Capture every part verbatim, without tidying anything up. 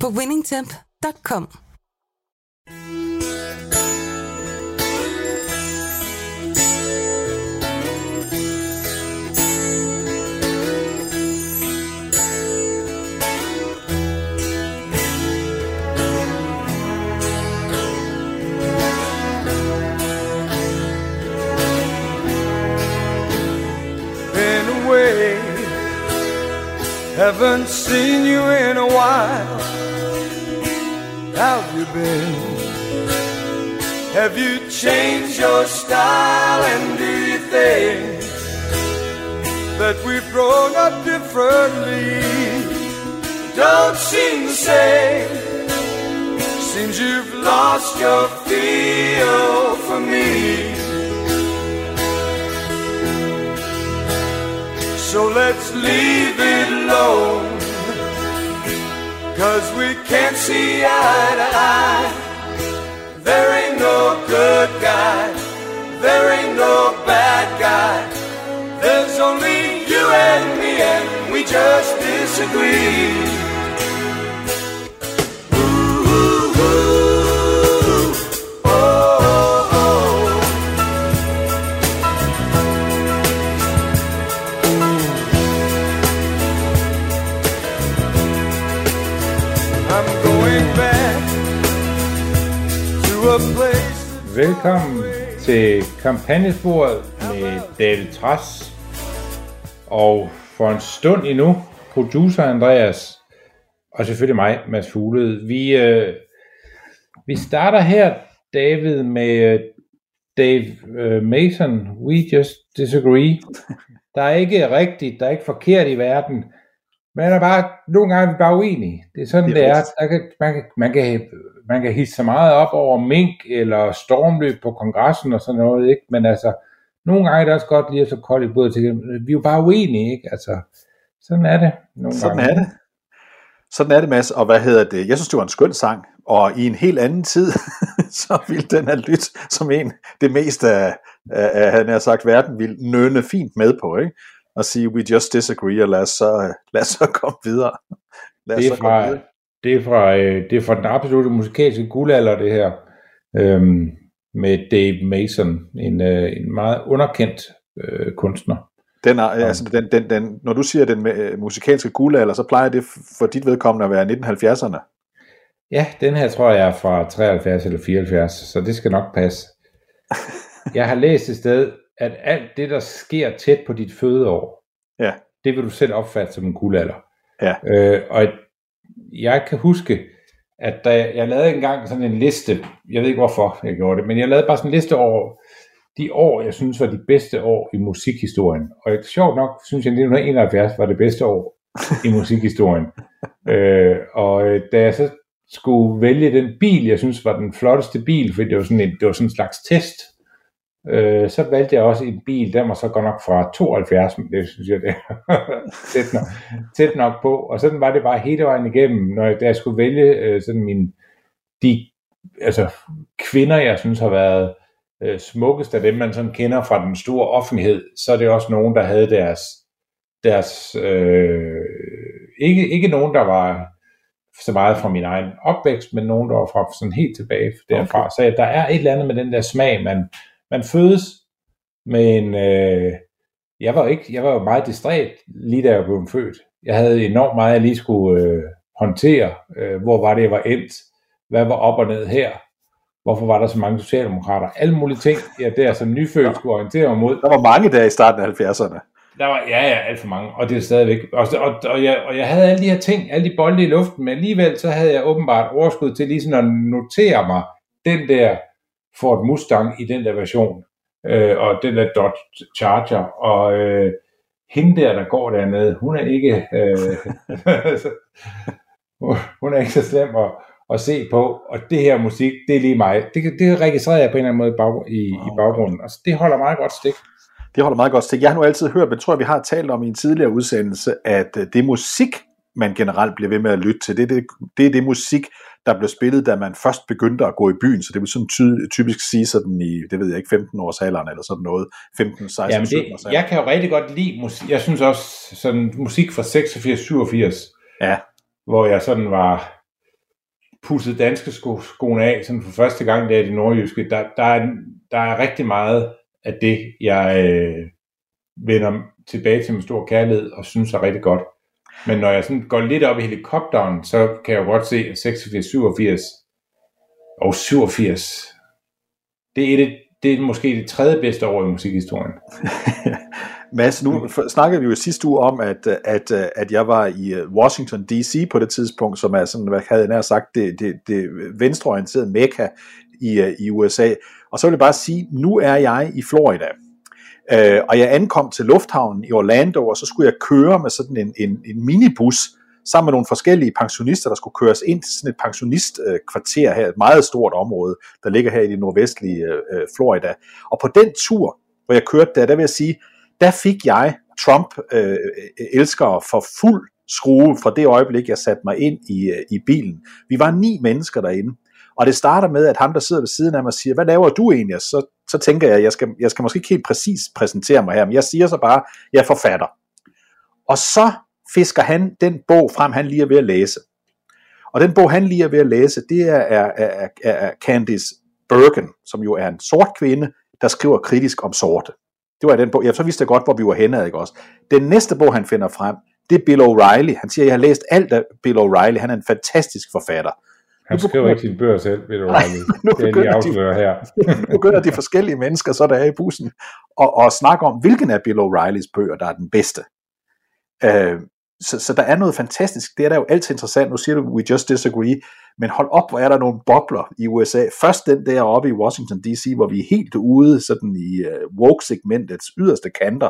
på winning temp punktum com. Haven't seen you in a while. How've you been? Have you changed your style? And do you think that we've grown up differently? Don't seem the same. Seems you've lost your feel for me. So let's leave it alone, 'cause we can't see eye to eye. There ain't no good guy, there ain't no bad guy. There's only you and me, and we just disagree. Ooh, ooh, ooh, oh, oh, oh. Velkommen til kampagnesporet med David Træs og for en stund endnu producer Andreas og selvfølgelig mig, Mads Fuglede. Vi, øh, vi starter her, David, med Dave øh, Mason. We just disagree. Der er ikke rigtigt, der er ikke forkert i verden. Man er bare, nogle gange er vi bare uenige. Det er sådan, det er. Det er. Der kan, man kan, man kan, man kan hisse så meget op over mink eller stormløb på kongressen og sådan noget, ikke? Men altså, nogle gange er det også godt lige at så koldt i blodet til dem. Vi er jo bare uenige, ikke? Altså, sådan er det nogle sådan gange. Sådan er det. Sådan er det, Mads. Og hvad hedder det? Jeg synes, det var en skøn sang, og i en helt anden tid, så ville den have lyttet som en, det meste af, af han har sagt, verden ville nønne fint med på, ikke? Og sige, we just disagree, og lad os så, lad os så komme videre. Lad os det, er så fra, komme videre. Det, er fra, det er fra den absolutte musikalske guldalder, det her, øhm, med Dave Mason, en, en meget underkendt øh, kunstner. Den er, altså, den, den, den, når du siger den øh, musikalske guldalder, så plejer det for dit vedkommende at være nitten halvfjerdserne. Ja, den her tror jeg er fra treoghalvfjerds eller fireoghalvfjerds, så det skal nok passe. Jeg har læst et sted, at alt det, der sker tæt på dit fødeår, ja, det vil du selv opfatte som en guldalder. Ja. Øh, og jeg kan huske, at da jeg, jeg lavede engang sådan en liste, jeg ved ikke hvorfor jeg gjorde det, men jeg lavede bare sådan en liste over de år, jeg synes var de bedste år i musikhistorien. Og sjovt nok, synes jeg, at nitten enoghalvfjerds var det bedste år i musikhistorien. Øh, og da jeg så skulle vælge den bil, jeg synes var den flotteste bil, fordi det var sådan en, det var sådan en slags test, Øh, så valgte jeg også en bil, den var så godt nok fra tooghalvfjerds, men det synes jeg, det tæt, nok, tæt nok på. Og sådan var det bare hele vejen igennem, når jeg, da jeg skulle vælge øh, sådan mine, de altså, kvinder, jeg synes har været øh, smukkest af dem, man sådan kender fra den store offentlighed, så er det også nogen, der havde deres, deres øh, ikke, ikke nogen, der var så meget fra min egen opvækst, men nogen, der var fra sådan helt tilbage derfra. Okay. Så der er et eller andet med den der smag, man Man fødes med en... Øh, jeg var ikke, jeg var jo meget distræt, lige da jeg blev født. Jeg havde enormt meget, jeg lige skulle øh, håndtere. Øh, hvor var det, jeg var endt? Hvad var op og ned her? Hvorfor var der så mange socialdemokrater? Alle mulige ting, jeg der som nyfødt ja. skulle orientere mig mod. Der var mange dage i starten af halvfjerdserne. Der var, ja, ja, alt for mange. Og det er stadigvæk... Og, og, og, jeg, og jeg havde alle de her ting, alle de bolde i luften, men alligevel så havde jeg åbenbart overskud til lige sådan at notere mig den der... for et Mustang i den der version, øh, og den der Dodge Charger, og øh, hende der, der går dernede, hun er ikke... Øh, hun er ikke så slem at, at se på, og det her musik, det er lige mig. Det, det registrerer jeg på en eller anden måde i, bag, i, oh. i baggrunden. Altså, det holder meget godt stik. Det holder meget godt stik. Jeg har nu altid hørt, men tror jeg, vi har talt om i en tidligere udsendelse, at det musik, man generelt bliver ved med at lytte til, det, det, det er det musik, der blev spillet, da man først begyndte at gå i byen, så det vil sådan ty- typisk sige sådan i, det ved jeg ikke, femten-årsalderen eller sådan noget, femten, seksten, sytten. Jeg kan jo rigtig godt lide musik, jeg synes også sådan musik fra seksogfirs, syvogfirs, ja. Hvor jeg sådan var pudset danske sko- skoene af, sådan for første gang der i det nordjyske, der, der, er, der er rigtig meget af det, jeg øh, vender tilbage til med stor kærlighed og synes er rigtig godt. Men når jeg sådan går lidt op i helikopteren, så kan jeg jo godt se seksogfirs, syvogfirs og syvogfirs. Det er, det, det er måske det tredje bedste år i musikhistorien. Mads, nu snakkede vi jo sidste uge om, at, at, at jeg var i Washington D C på det tidspunkt, som er sådan, hvad havde jeg nær sagt, det, det, det venstreorienterede mekka i, i U S A. Og så vil jeg bare sige, nu er jeg i Florida. Øh, og jeg ankom til lufthavnen i Orlando, og så skulle jeg køre med sådan en, en, en minibus, sammen med nogle forskellige pensionister, der skulle køres ind til sådan et pensionistkvarter her, et meget stort område, der ligger her i det nordvestlige øh, Florida. Og på den tur, hvor jeg kørte der, der vil jeg sige, der fik jeg Trump-elskere øh, for fuld skrue fra det øjeblik, jeg satte mig ind i, øh, i bilen. Vi var ni mennesker derinde. Og det starter med, at ham, der sidder ved siden af mig, siger, hvad laver du egentlig? Så, så tænker jeg, jeg skal, jeg skal måske ikke helt præcis præsentere mig her, men jeg siger så bare, jeg er forfatter. Og så fisker han den bog frem, han lige er ved at læse. Og den bog, han lige er ved at læse, det er, er, er, er Candice Bergen, som jo er en sort kvinde, der skriver kritisk om sorte. Det var den bog. Ja, så vidste jeg godt, hvor vi var henne, ikke også? Den næste bog, han finder frem, det er Bill O'Reilly. Han siger, jeg har læst alt af Bill O'Reilly. Han er en fantastisk forfatter. Han skriver ikke sine bøger selv, ved du hvad, det er de afslører her. Nu begynder de forskellige mennesker, så der er i bussen, og, og snakker om, hvilken af Bill O'Reillys bøger, der er den bedste. Øh, så, så der er noget fantastisk. Det er da jo altid interessant. Nu siger du, we just disagree. Men hold op, hvor er der nogle bobler i U S A. Først den der oppe i Washington D C, hvor vi er helt ude sådan i uh, woke-segmentets yderste kanter.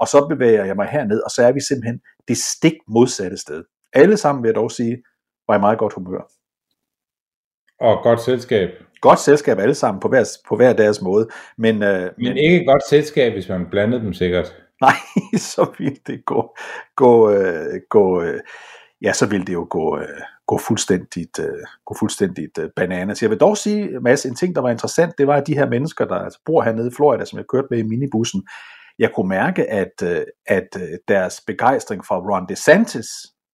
Og så bevæger jeg mig herned, og så er vi simpelthen det stik modsatte sted. Alle sammen vil jeg dog sige, var i meget godt humør. Og godt selskab. Godt selskab alle sammen, på hver, på hver deres måde. Men, øh, men, men ikke et godt selskab, hvis man blandede dem sikkert. Nej, så ville det gå... gå, øh, gå øh, ja, så ville det jo gå, øh, gå fuldstændigt, øh, gå fuldstændigt øh, bananas. Jeg vil dog sige, Mads, en ting, der var interessant, det var, at de her mennesker, der altså, bor hernede i Florida, som jeg kørte med i minibussen, jeg kunne mærke, at, øh, at deres begejstring for Ron DeSantis,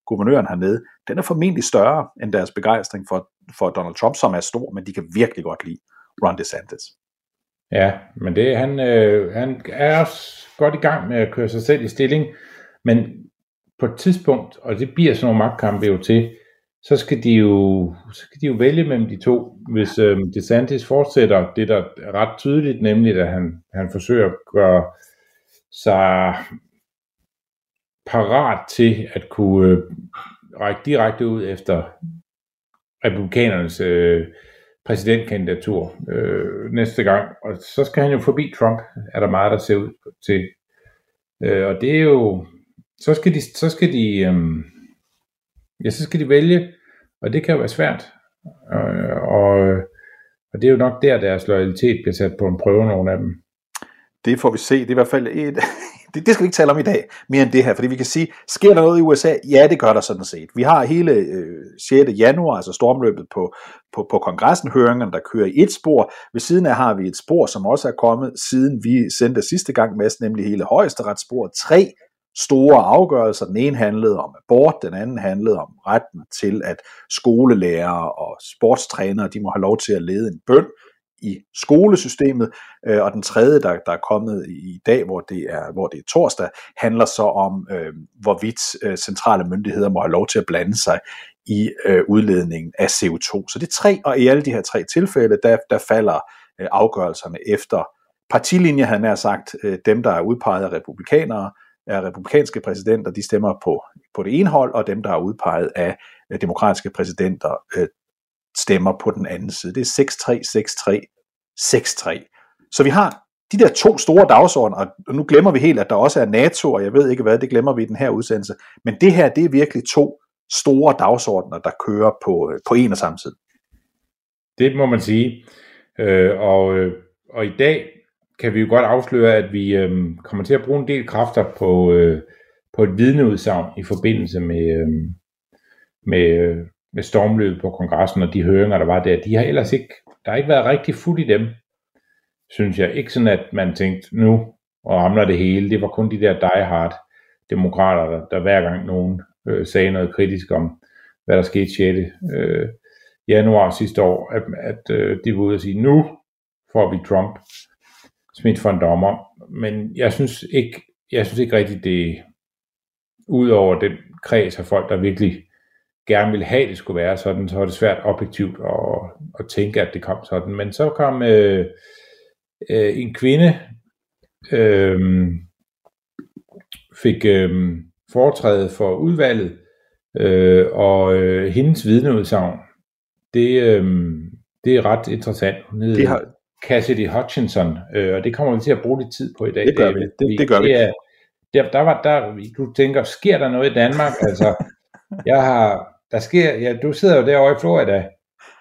guvernøren hernede, den er formentlig større end deres begejstring for, for Donald Trump, som er stor, men de kan virkelig godt lide Ron DeSantis. Ja, men det, han, øh, han er også godt i gang med at køre sig selv i stilling, men på et tidspunkt, og det bliver sådan nogle magtkampe jo til, så skal de jo, så skal de jo vælge mellem de to, hvis øh, DeSantis fortsætter det, der er ret tydeligt, nemlig at han, han forsøger at gøre sig parat til at kunne øh, række direkte ud efter republikanernes øh, præsidentkandidatur øh, næste gang. Og så skal han jo forbi Trump, er der meget, der ser ud til. Øh, og det er jo... Så skal de... Så skal de øh, ja, så skal de vælge, og det kan jo være svært. Øh, og, og det er jo nok der, deres loyalitet bliver sat på en prøve, nogle af dem. Det får vi se. Det er i hvert fald et... Det skal vi ikke tale om i dag, mere end det her, fordi vi kan sige, sker der noget i U S A? Ja, det gør der sådan set. Vi har hele øh, sjette januar, altså stormløbet på, på, på kongressen, høringerne, der kører i et spor. Ved siden af har vi et spor, som også er kommet, siden vi sendte sidste gang med, nemlig hele højesteretsspor. Tre store afgørelser. Den ene handlede om abort, den anden handlede om retten til, at skolelærere og sportstrænere, de må have lov til at lede en bøn i skolesystemet, og den tredje, der, der er kommet i dag, hvor det er, hvor det er torsdag, handler så om, øh, hvorvidt centrale myndigheder må have lov til at blande sig i øh, udledningen af C O to. Så det er tre, og i alle de her tre tilfælde, der, der falder øh, afgørelserne efter partilinje, han har sagt, øh, dem, der er udpeget af republikanere, er republikanske præsidenter, de stemmer på, på det ene hold, og dem, der er udpeget af øh, demokratiske præsidenter, øh, stemmer på den anden side. Det er seks tre, seks tre, seks tre. Så vi har de der to store dagsordener, og nu glemmer vi helt, at der også er NATO, og jeg ved ikke hvad, det glemmer vi i den her udsendelse, men det her, det er virkelig to store dagsordner, der kører på, på en og samme tid. Det må man sige. Øh, og, og i dag kan vi jo godt afsløre, at vi øh, kommer til at bruge en del kræfter på, øh, på et vidneudsagn i forbindelse med, øh, med, øh, med stormløbet på kongressen og de høringer, der var der. De har ellers ikke, der har ikke været rigtig fuld i dem, synes jeg. Ikke sådan, at man tænkte, nu og ramler det hele. Det var kun de der diehard demokrater, der, der hver gang nogen øh, sagde noget kritisk om, hvad der skete sjette januar sidste år, at, at øh, de var ude og sige, nu får vi Trump smidt for en dommer. Men jeg synes ikke, jeg synes ikke rigtigt, det ud over den kreds af folk, der virkelig gerne ville have, det skulle være sådan, så var det svært objektivt at, at tænke, at det kom sådan. Men så kom øh, øh, en kvinde, øh, fik øh, foretræde for udvalget, øh, og øh, hendes vidneudsagn, det, øh, det er ret interessant. Hun hedder har... Cassidy Hutchinson, øh, og det kommer vi til at bruge lidt tid på i dag. Det gør vi. Det, det, det gør vi. Det er, der, der var, der, du tænker, sker der noget i Danmark? Altså, jeg har, der sker, ja, du sidder jo derovre i Florida,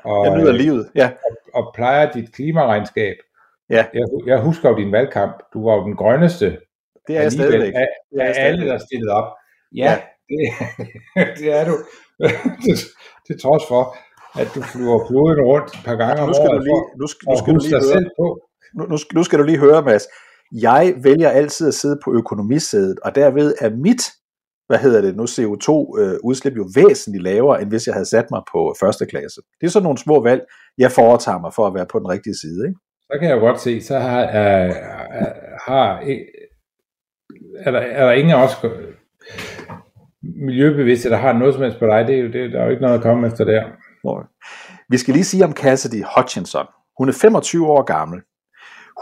og, jeg nyder livet. Ja. og, og plejer dit klimaregnskab. Ja. Jeg, jeg husker jo din valgkamp. Du var jo den grønneste. Det er jeg stadigvæk. Af, af jeg alle, der stillede op. Ja, ja. Det, det er du. det, det er trods for, at du flyver floden rundt et par gange om året for at Nu skal du lige høre, Mads. Jeg vælger altid at sidde på økonomisædet, og derved er mit, hvad hedder det nu, C O to udslip jo væsentligt lavere, end hvis jeg havde sat mig på første klasse. Det er sådan nogle små valg, jeg foretager mig for at være på den rigtige side, ikke? Så kan jeg jo godt se, så har... Øh, har øh, Er der, er der ingen af os miljøbevidste, der har noget som helst på dig? Det er jo, det, der er jo ikke noget at komme efter der. Vi skal lige sige om Cassidy Hutchinson. Hun er femogtyve år gammel.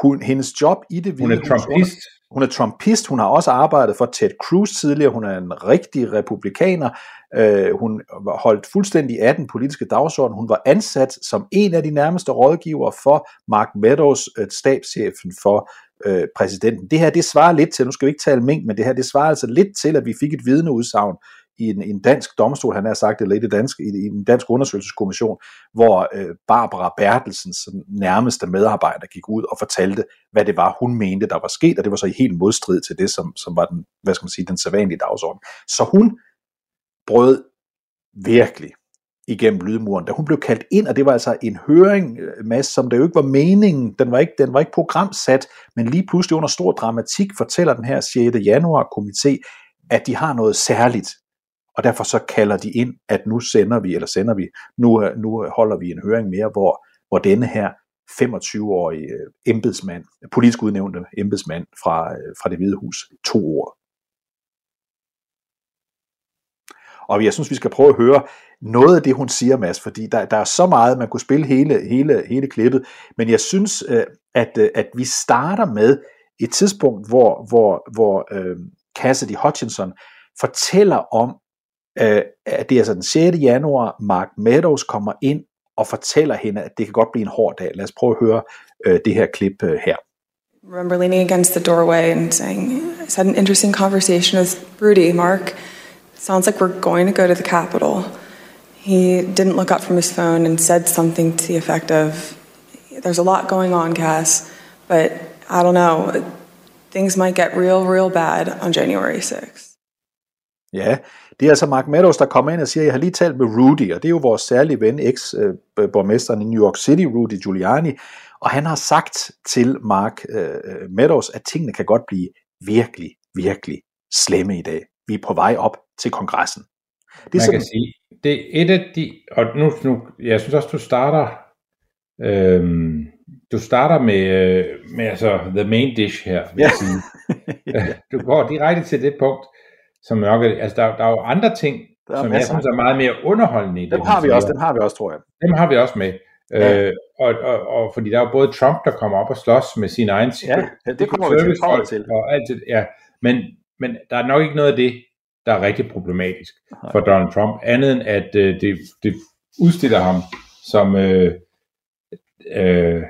Hun, hendes job i det... Hun er trumpist. Hun er trumpist. Hun har også arbejdet for Ted Cruz tidligere. Hun er en rigtig republikaner. Øh, hun holdt fuldstændig af den politiske dagsorden. Hun var ansat som en af de nærmeste rådgivere for Mark Meadows, stabschefen for øh, præsidenten. Det her, det svarer lidt til, nu skal vi ikke tale mink, men det her, det svarer altså lidt til, at vi fik et vidneudsagn i en, en dansk domstol, han har sagt, eller i, det dansk, i en dansk undersøgelseskommission, hvor øh, Barbara Bertelsens nærmeste medarbejder gik ud og fortalte, hvad det var, hun mente, der var sket, og det var så i helt modstrid til det, som, som var den, hvad skal man sige, den sædvanlige dagsorden. Så hun brød virkelig igennem lydmuren, da hun blev kaldt ind, og det var altså en høring, Mads, som det jo ikke var meningen, den var ikke, den var ikke programsat, men lige pludselig under stor dramatik fortæller den her sjette januar komité, at de har noget særligt, og derfor så kalder de ind, at nu sender vi, eller sender vi, nu, nu holder vi en høring mere, hvor, hvor denne her femogtyve-årige embedsmand, politisk udnævnte embedsmand fra, fra Det Hvide Hus, to år. Og jeg synes, vi skal prøve at høre noget af det, hun siger, Mads, fordi der, der er så meget, man kunne spille hele, hele, hele klippet, men jeg synes, at, at vi starter med et tidspunkt, hvor, hvor, hvor øh, Cassidy Hutchinson fortæller om, øh, at det er altså den sjette januar, Mark Meadows kommer ind og fortæller hende, at det kan godt blive en hård dag. Lad os prøve at høre øh, det her klip øh, her. I remember leaning against the doorway and saying, I had an interesting conversation with Rudy, Mark. Sounds like we're going to go to the Capitol. He didn't look up from his phone and said something to the effect of, there's a lot going on, Cass, but I don't know, things might get real, real bad on January sixth. Ja, det er altså Mark Meadows, der kommer ind og siger, jeg har lige talt med Rudy, og det er jo vores særlige ven, eks-borgmesteren i New York City, Rudy Giuliani, og han har sagt til Mark øh, Meadows, at tingene kan godt blive virkelig, virkelig slemme i dag. Vi er på vej op til kongressen. Det er Man sådan... kan sige, det er et af de, og nu, nu jeg synes også, du starter, øh, du starter med, med altså the main dish her, vil jeg sige. Du går direkte til det punkt, som nok er, altså der, der er jo andre ting, som jeg synes er meget mere underholdende i det. Dem har vi også, dem har vi også, tror jeg. Dem har vi også med. Ja. Øh, og, og, og fordi der er jo både Trump, der kommer op og slås med sin egen ja, det, det kommer vi til, til. Og alt det, ja. men, men der er nok ikke noget af det, der er rigtig problematisk Aha. for Donald Trump, andet end at øh, det, det udstiller ham som øh, øh,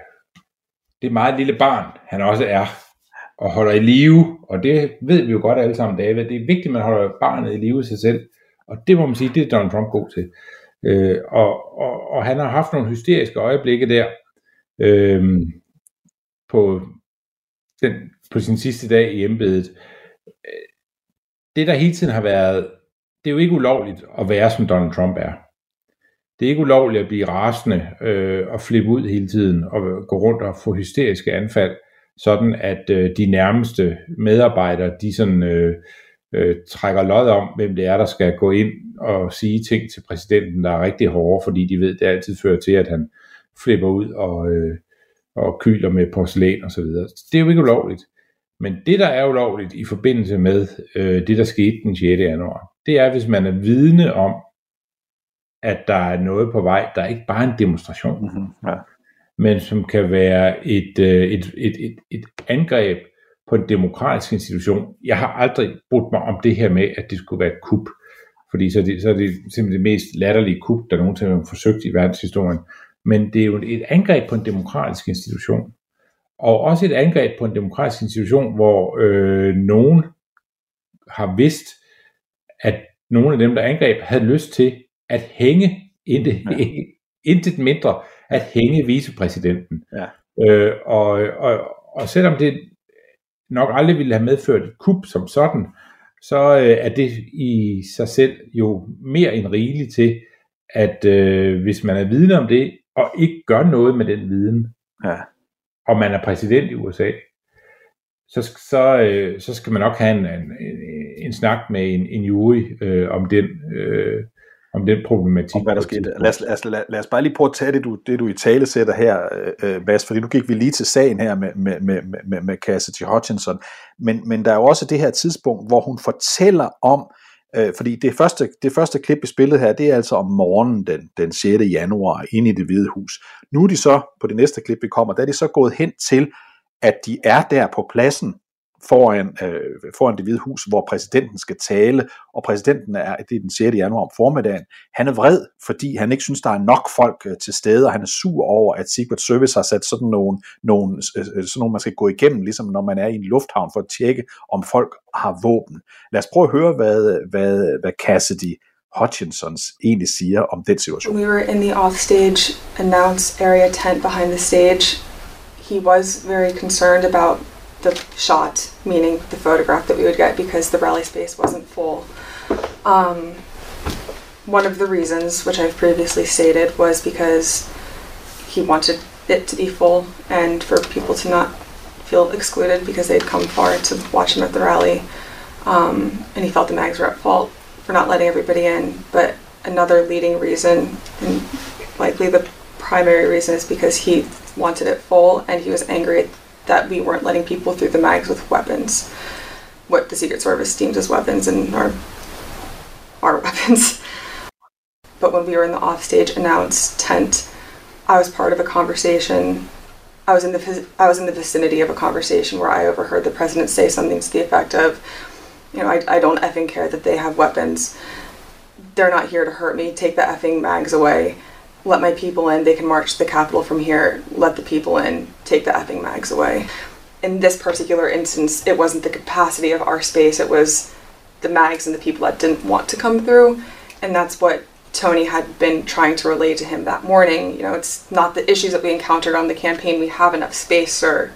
det meget lille barn, han også er, og holder i live, og det ved vi jo godt alle sammen, David. Det er vigtigt, at man holder barnet i live i sig selv, Og det må man sige, det er Donald Trump god til. Øh, og, og, og han har haft nogle hysteriske øjeblikke der øh, på, den, på sin sidste dag i embedet. Det, der hele tiden har været, det er jo ikke ulovligt at være, som Donald Trump er. Det er ikke ulovligt at blive rasende øh, og flippe ud hele tiden og gå rundt og få hysteriske anfald, sådan at øh, de nærmeste medarbejdere, de sådan øh, øh, trækker lod om, hvem det er, der skal gå ind og sige ting til præsidenten, der er rigtig hårde, fordi de ved, det altid fører til, at han flipper ud og, øh, og kyler med porcelæn og så videre. Det er jo ikke ulovligt. Men det, der er ulovligt i forbindelse med øh, det, der skete den sjette januar, det er, hvis man er vidne om, at der er noget på vej, der er ikke bare en demonstration, mm-hmm. ja. men som kan være et, et, et, et, et angreb på en demokratisk institution. Jeg har aldrig brudt mig om det her med, at det skulle være et kup, fordi så er det, så er det simpelthen det mest latterlige kup, der nogensinde har forsøgt i verdenshistorien. Men det er jo et angreb på en demokratisk institution, og også et angreb på en demokratisk institution, hvor øh, nogen har vidst, at nogle af dem, der angreb, havde lyst til at hænge, intet, ja. intet mindre, at hænge vicepræsidenten. Ja. Øh, og, og, og selvom det nok aldrig ville have medført et kup som sådan, så øh, er det i sig selv jo mere end rigeligt til, at øh, hvis man er vidne om det, og ikke gør noget med den viden, ja. og man er præsident i U S A, så, så, øh, så skal man nok have en, en, en, en snak med en, en jury øh, om den øh, om den problematik. Om hvad der skete. Lad os, lad, os, lad os bare lige prøve at tage det, du, det, du i tale sætter her, Mads, øh, fordi nu gik vi lige til sagen her med, med, med, med, med Cassidy Hutchinson, men, men der er jo også det her tidspunkt, hvor hun fortæller om, øh, fordi det første, det første klip, vi spillede her, det er altså om morgenen den, den sjette januar, inde i Det Hvide Hus. Nu er de så, på det næste klip, vi kommer, der er de så gået hen til, at de er der på pladsen, Foran, øh, foran Det Hvide Hus, hvor præsidenten skal tale, og præsidenten er, det er den sjette januar om formiddagen, han er vred, fordi han ikke synes, der er nok folk øh, til stede, og han er sur over, at Secret Service har sat sådan nogle, nogle, øh, sådan nogle, man skal gå igennem, ligesom når man er i en lufthavn, for at tjekke, om folk har våben. Lad os prøve at høre, hvad, hvad, hvad Cassidy Hutchinsons egentlig siger om den situation. We were in the offstage announce area tent behind the stage. He was very concerned about the shot, meaning the photograph that we would get, because the rally space wasn't full. Um, one of the reasons, which I've previously stated, was because he wanted it to be full and for people to not feel excluded because they'd come far to watch him at the rally. Um, and he felt the mags were at fault for not letting everybody in. But another leading reason, and likely the primary reason, is because he wanted it full and he was angry at that we weren't letting people through the mags with weapons, what the Secret Service deems as weapons and our, our weapons. But when we were in the offstage announce tent, I was part of a conversation. I was in the I was in the vicinity of a conversation where I overheard the president say something to the effect of, you know, I, I don't effing care that they have weapons. They're not here to hurt me. Take the effing mags away. Let my people in, they can march the Capitol from here, let the people in, take the effing mags away. In this particular instance, it wasn't the capacity of our space, it was the mags and the people that didn't want to come through, and that's what Tony had been trying to relay to him that morning. You know, it's not the issues that we encountered on the campaign, we have enough space, sir.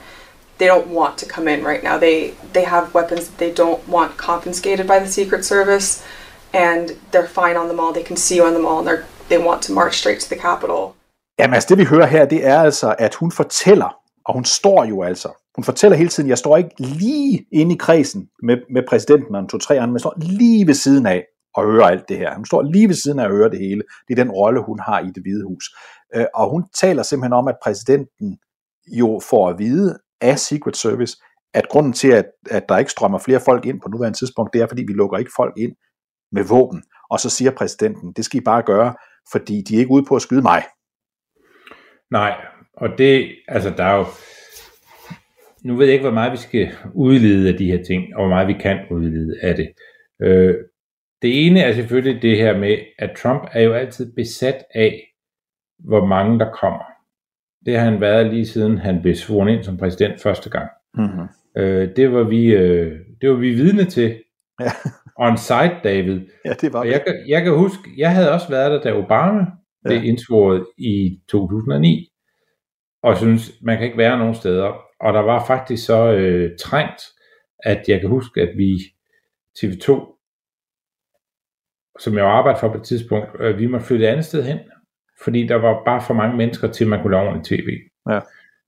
They don't want to come in right now. They they have weapons that they don't want confiscated by the Secret Service, and they're fine on the mall, they can see you on the mall, and they're they want to march straight to the Capitol. Jamen altså, det vi hører her, det er altså, at hun fortæller, og hun står jo altså, hun fortæller hele tiden, jeg står ikke lige inde i kredsen med, med præsidenten og en to-tre andre, men jeg står lige ved siden af og hører alt det her. Hun står lige ved siden af og hører det hele. Det er den rolle, hun har i Det Hvide Hus. Og hun taler simpelthen om, at præsidenten jo får at vide af Secret Service, at grunden til, at, at der ikke strømmer flere folk ind på nuværende tidspunkt, det er, fordi vi lukker ikke folk ind med våben. Og så siger præsidenten, det skal I bare gøre, fordi de er ikke ude på at skyde mig. Nej, og det, altså der er jo, nu ved jeg ikke, hvor meget vi skal udlede af de her ting, og hvor meget vi kan udlede af det. Øh, det ene er selvfølgelig det her med, at Trump er jo altid besat af, hvor mange der kommer. Det har han været lige siden han blev sworn ind som præsident første gang. Mm-hmm. Øh, det var vi, øh, det var vi vidne til. Ja. on site, David. Ja, det var det. Jeg, jeg kan huske, jeg havde også været der, da Obama ja. blev indsvoret i to tusind og ni, og synes man kan ikke være nogen steder. Og der var faktisk så øh, trængt, at jeg kan huske, at vi T V to, som jeg arbejdede for på et tidspunkt, øh, vi måtte flytte et andet sted hen, fordi der var bare for mange mennesker til, man kunne lave ordentligt tv. Ja.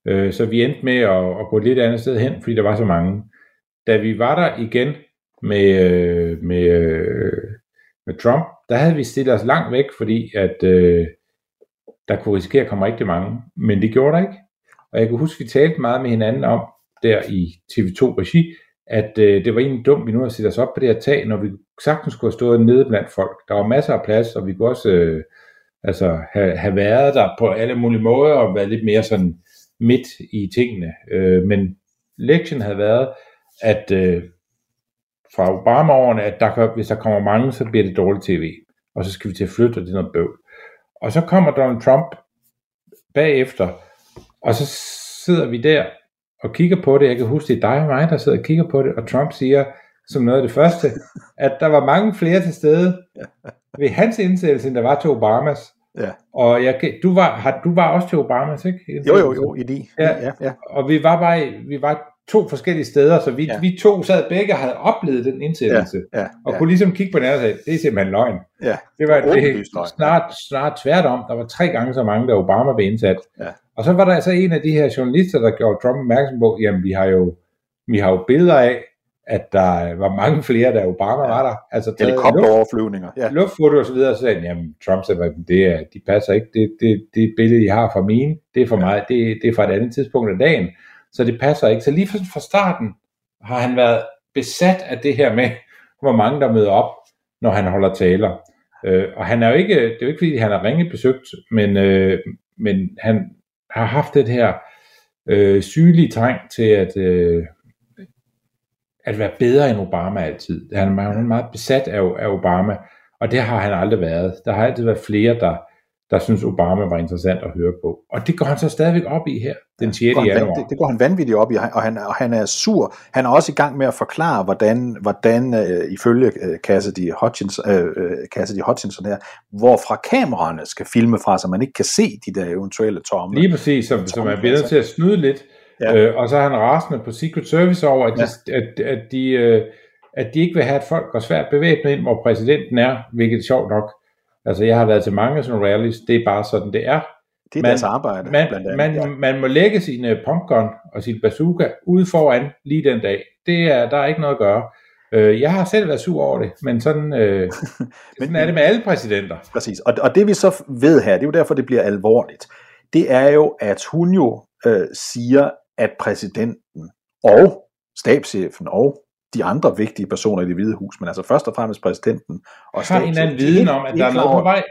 Øh, så vi endte med at, at gå et lidt andet sted hen, fordi der var så mange. Da vi var der igen med, øh, med, øh, med Trump, der havde vi stillet os langt væk, fordi at øh, der kunne risikere at komme rigtig mange, men det gjorde der ikke. Og jeg kan huske, vi talte meget med hinanden om, der i T V to-regi, at øh, det var egentlig dumt, vi nu har sat os op på det her tag, når vi sagtens skulle have stået nede blandt folk. Der var masser af plads, og vi kunne også øh, altså, have, have været der på alle mulige måder, og været lidt mere sådan midt i tingene. Øh, men lektien havde været, at øh, fra Obama-årene, at der, hvis der kommer mange, så bliver det dårligt tv, og så skal vi til at flytte, og det er noget bøvl. Og så kommer Donald Trump bagefter, og så sidder vi der og kigger på det. Jeg kan huske, det er dig og mig, der sidder og kigger på det, og Trump siger, som noget af det første, at der var mange flere til stede ved hans indsættelse, end der var til Obamas. Ja. Og jeg, du, var, du var også til Obamas, ikke? Jo, jo, jo, i de. Ja. Ja, ja. Og vi var bare vi var to forskellige steder, så vi, ja. vi to sad begge og havde oplevet den indsættelse, ja. Ja. Ja. og kunne ligesom kigge på den og sige, det er simpelthen løgn. Ja. Det var det, snart, snart tværtom. Der var tre gange så mange, der Obama var indsat. Ja. Og så var der altså en af de her journalister, der gjorde Trump opmærksom på, jamen vi har jo, vi har jo billeder af, at der var mange flere, der Obama ja. var der. Altså helikopteroverflyvninger. Ja. Luftfoto og så videre, og så sagde han, jamen Trump sagde, det er, de passer ikke. Det, det, det billede, I har fra mine, det er fra ja. mig, det, det er fra et andet tidspunkt af dagen. Så det passer ikke. Så lige fra starten har han været besat af det her med, hvor mange der møder op, når han holder taler. Øh, og han er jo ikke, det er jo ikke fordi, han har ringet besøgt, men, øh, men han har haft det her øh, sygelige trang til at, øh, at være bedre end Obama altid. Han er meget besat af, af Obama, og det har han aldrig været. Der har altid været flere, der der synes Obama var interessant at høre på. Og det går han så stadigvæk op i her, den sjette januar. Det, det går han vanvittigt op i, og han, og han er sur. Han er også i gang med at forklare, hvordan, hvordan øh, ifølge øh, Cassidy Hutchinson, øh, Cassidy Hutchinson her, hvorfra kameraerne skal filme fra, så man ikke kan se de der eventuelle tomme. Lige præcis, som, tomme, som man bliver nødt til at snyde lidt. Ja. Øh, og så er han rasende på Secret Service over, at, ja. de, at, at, de, øh, at de ikke vil have, at folk går svært bevæbnet ind, hvor præsidenten er, hvilket er sjovt nok. Altså, jeg har været til mange sådan rallies, det er bare sådan, det er. Det er man, deres arbejde, man, blandt andet. Man, ja. man må lægge sine pumpgun og sin bazooka ude foran lige den dag. Det er, der er ikke noget at gøre. Øh, jeg har selv været sur over det, men sådan, øh, men, sådan er det med alle præsidenter. Præcis, og, og det vi så ved her, det er jo derfor, det bliver alvorligt. Det er jo, at hun jo øh, siger, at præsidenten og stabschefen og de andre vigtige personer i Det Hvide Hus, men altså først og fremmest præsidenten og har en anden viden om, at der er noget på vej.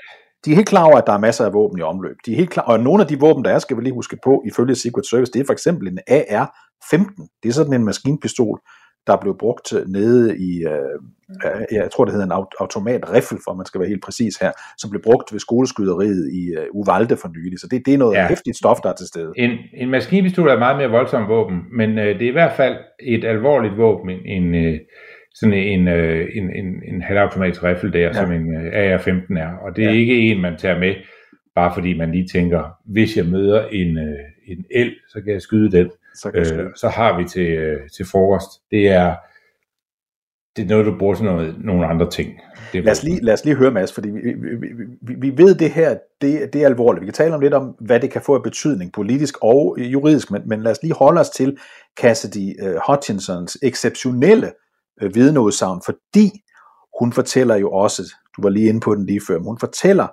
De er helt klar over, at der er masser af våben i omløb. De er helt klar, og nogle af de våben, der er, skal vi lige huske på, ifølge Secret Service, det er for eksempel en A R femten. Det er sådan en maskinpistol, der blev brugt nede i, øh, jeg tror det hedder en automatriffel, for man skal være helt præcis her, som blev brugt ved skoleskyderiet i øh, Uvalde for nylig. Så det, det er noget ja. hæftigt stof, der er til stede. En, en maskinpistol er meget mere voldsomt våben, men øh, det er i hvert fald et alvorligt våben, en, øh, sådan en, øh, en, en, en halvautomatriffel der, ja. som en øh, A R femten er. Og det er ja. ikke en, man tager med, bare fordi man lige tænker, hvis jeg møder en, øh, en el, så kan jeg skyde den. Så, øh, så har vi til, øh, til frokost. Det er, det er noget, du bruger til noget, nogle andre ting. Det lad, os lige, lad os lige høre, Mads, fordi vi, vi, vi, vi ved, det her det, det er alvorligt. Vi kan tale om lidt om, hvad det kan få af betydning politisk og juridisk, men, men lad os lige holde os til Cassidy øh, Hutchinsons exceptionelle øh, vidneudsagn, fordi hun fortæller jo også, du var lige inde på den lige før, men hun fortæller,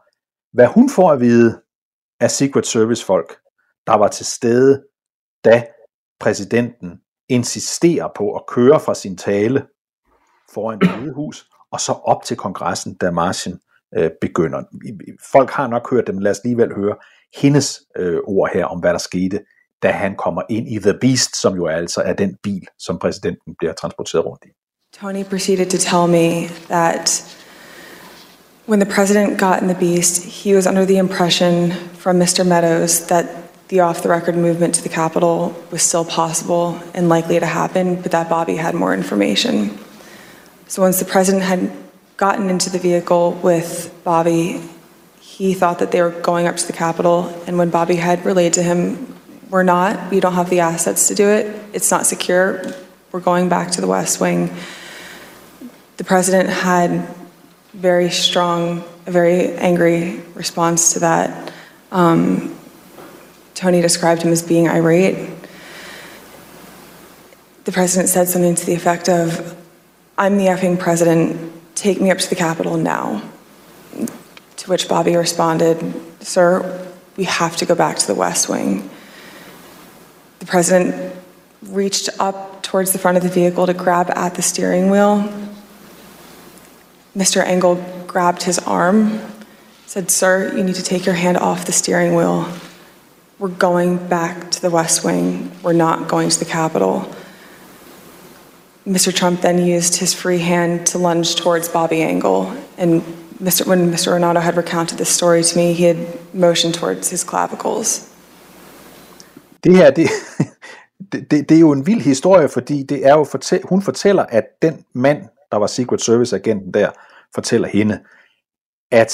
hvad hun får at vide af Secret Service-folk, der var til stede, da præsidenten insisterer på at køre fra sin tale foran Det Hvide Hus, og så op til kongressen, da marchen øh, begynder. Folk har nok hørt det, men lad os alligevel høre hendes øh, ord her, om hvad der skete, da han kommer ind i The Beast, som jo altså er den bil, som præsidenten bliver transporteret rundt i. Tony proceeded to tell me that when the president got in The Beast, he was under the impression from mister Meadows that the off-the-record movement to the Capitol was still possible and likely to happen, but that Bobby had more information. So once the president had gotten into the vehicle with Bobby, he thought that they were going up to the Capitol. And when Bobby had relayed to him, we're not, we don't have the assets to do it, it's not secure, we're going back to the West Wing, the president had very strong, a very angry response to that. Um, Tony described him as being irate. The president said something to the effect of, I'm the effing president, take me up to the Capitol now. To which Bobby responded, sir, we have to go back to the West Wing. The president reached up towards the front of the vehicle to grab at the steering wheel. Mister Engel grabbed his arm, said, sir, you need to take your hand off the steering wheel. We're going back to the West Wing. We're not going to the Capitol. Mister Trump then used his free hand to lunge towards Bobby Engel. And Mister when Mister Renato had recounted this story to me, he had motioned towards his clavicles. Det her, det, det, det, det er jo en vild historie, fordi det er jo fortæ- hun fortæller, at den mand, der var Secret Service-agenten der, fortæller hende, at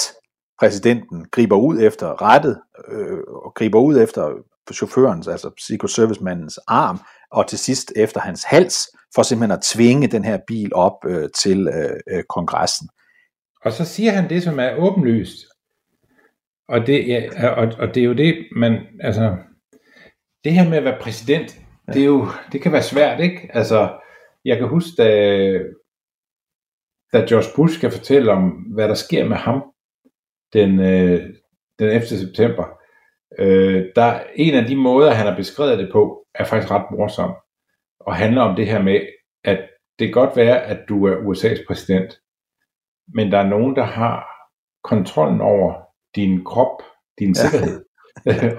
præsidenten griber ud efter rettet, øh, og griber ud efter chaufførens, altså Secret Service-mandens arm, og til sidst efter hans hals, for simpelthen at tvinge den her bil op øh, til øh, kongressen. Og så siger han det, som er åbenlyst. Og det, ja, og, og det er jo det, man, altså, det her med at være præsident, ja. det, er jo, det kan være svært, ikke? Altså, jeg kan huske, da, da George Bush skal fortælle om, hvad der sker med ham den, øh, den ellevte september, øh, der en af de måder, han har beskrevet det på, er faktisk ret morsom, og handler om det her med, at det kan godt være, at du er U S A's præsident, men der er nogen, der har kontrollen over din krop, din ja. sikkerhed,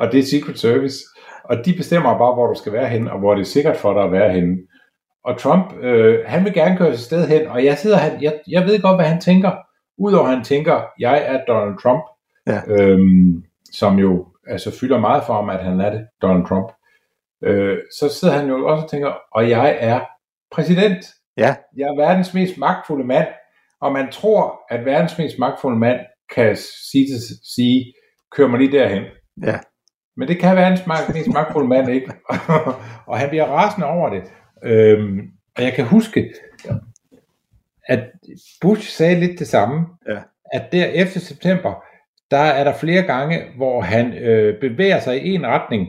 og det er Secret Service, og de bestemmer bare, hvor du skal være henne, og hvor det er sikkert for dig at være henne. Og Trump, øh, han vil gerne køre til sted hen, og jeg sidder, han, jeg, jeg ved godt, hvad han tænker, udover han tænker, jeg er Donald Trump, ja. øhm, som jo altså fylder meget for ham, at han er det, Donald Trump. Øh, så sidder han jo også og tænker, og jeg er præsident. Ja. Jeg er verdens mest magtfulde mand, og man tror, at verdens mest magtfulde mand kan sige, sige kør mig lige derhen. Ja. Men det kan verdens mest magtfulde mand ikke. Og han bliver rasende over det. Øhm, og jeg kan huske, at Bush sagde lidt det samme, ja. At der efter september, der er der flere gange, hvor han øh, bevæger sig i en retning,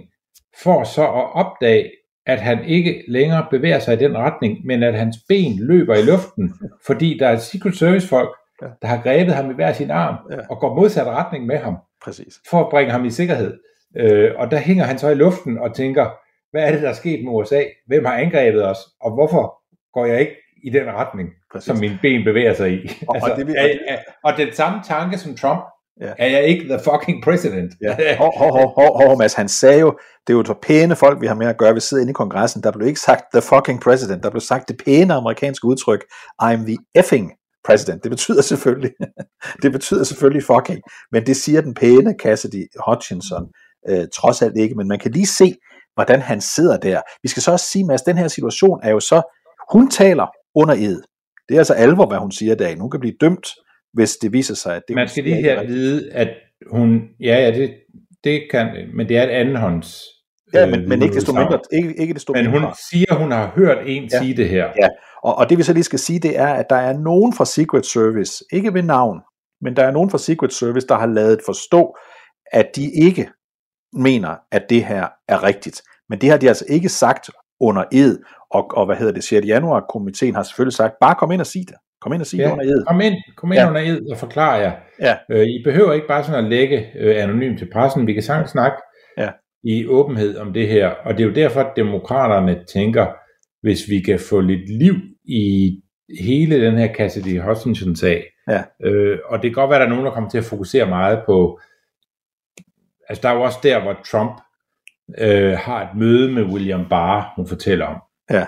for så at opdage, at han ikke længere bevæger sig i den retning, men at hans ben løber i luften, fordi der er Secret Service-folk, ja. Der har grebet ham i hver sin arm, ja. Og går modsat retning med ham, præcis. For at bringe ham i sikkerhed. Øh, og der hænger han så i luften og tænker, hvad er det, der er sket med U S A? Hvem har angrebet os? Og hvorfor går jeg ikke i den retning, præcis. Som mine ben bevæger sig i? Og, altså, og, det, og, det, er, og den samme tanke som Trump, ja. Er jeg ikke the fucking president? Ja. Hov, hov, hov, hov, hov, Mads, han sagde jo, det er jo så pæne folk, vi har med at gøre, vi sidder inde i kongressen, der blev ikke sagt the fucking president, der blev sagt det pæne amerikanske udtryk, I'm the effing president. Det betyder selvfølgelig, det betyder selvfølgelig fucking, men det siger den pæne Cassidy Hutchinson øh, trods alt ikke, men man kan lige se, hvordan han sidder der. Vi skal så også sige, Mads, den her situation er jo så, hun taler under ed. Det er altså alvor, hvad hun siger i dag. Hun kan blive dømt, hvis det viser sig, at det... Man skal lige her vide, at hun... Ja, ja, det, det kan... Men det er et andenhånds... Ja, men, øh, men ikke desto mindre. Ikke, ikke desto men mindre. Hun siger, hun har hørt en ja. Sige det her. Ja, og, og det vi så lige skal sige, det er, at der er nogen fra Secret Service, ikke ved navn, men der er nogen fra Secret Service, der har ladet forstå, at de ikke mener, at det her er rigtigt. Men det har de altså ikke sagt under ed, og, og hvad hedder det, sjette januar, komiteen har selvfølgelig sagt, bare kom ind og sig det. Kom ind og sig ja, det under ed. Kom ind, kom ind ja. Under ed og forklarer jer. Ja. Øh, I behøver ikke bare sådan at lægge øh, anonymt til pressen. Vi kan sagtens snakke ja. I åbenhed om det her. Og det er jo derfor, at demokraterne tænker, hvis vi kan få lidt liv i hele den her Cassidy Hutchinson-sag. Ja. Øh, og det kan godt være, at der er nogen, der kommer til at fokusere meget på... Altså, der er jo også der, hvor Trump øh, har et møde med William Barr, hun fortæller om. Ja.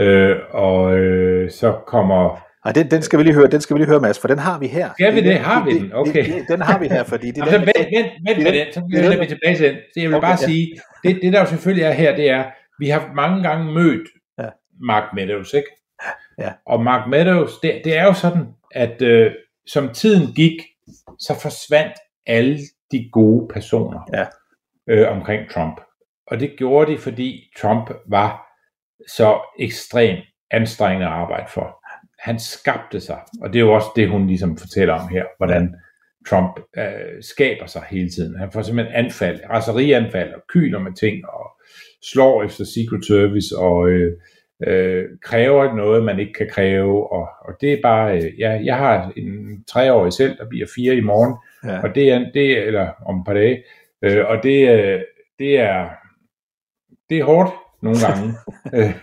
Øh, og øh, så kommer... Ej, den, den skal vi lige høre, den skal vi lige høre, Mads, for den har vi her. Skal vi det? Har vi den? Okay. Det, det, den har vi her, fordi... Det altså, den, vent, vent, vent det, med den, så kan vi lade tilbage til den. Så jeg vil okay, bare ja. Sige, det, det der jo selvfølgelig er her, det er, vi har mange gange mødt ja. Mark Meadows, ikke? Ja. Og Mark Meadows, det, det er jo sådan, at øh, som tiden gik, så forsvandt alle de gode personer ja. øh, omkring Trump. Og det gjorde de, fordi Trump var så ekstremt anstrengende at arbejde for. Han skabte sig, og det er jo også det, hun ligesom fortæller om her, hvordan Trump øh, skaber sig hele tiden. Han får simpelthen anfald, raserianfald, og kyler med ting, og slår efter Secret Service, og øh, øh, kræver noget, man ikke kan kræve, og, og det er bare, øh, ja, jeg har en treårig selv, der bliver fire i morgen, ja. og det er, det, eller om et par dage, øh, og det, øh, det er, det er hårdt nogle gange øh,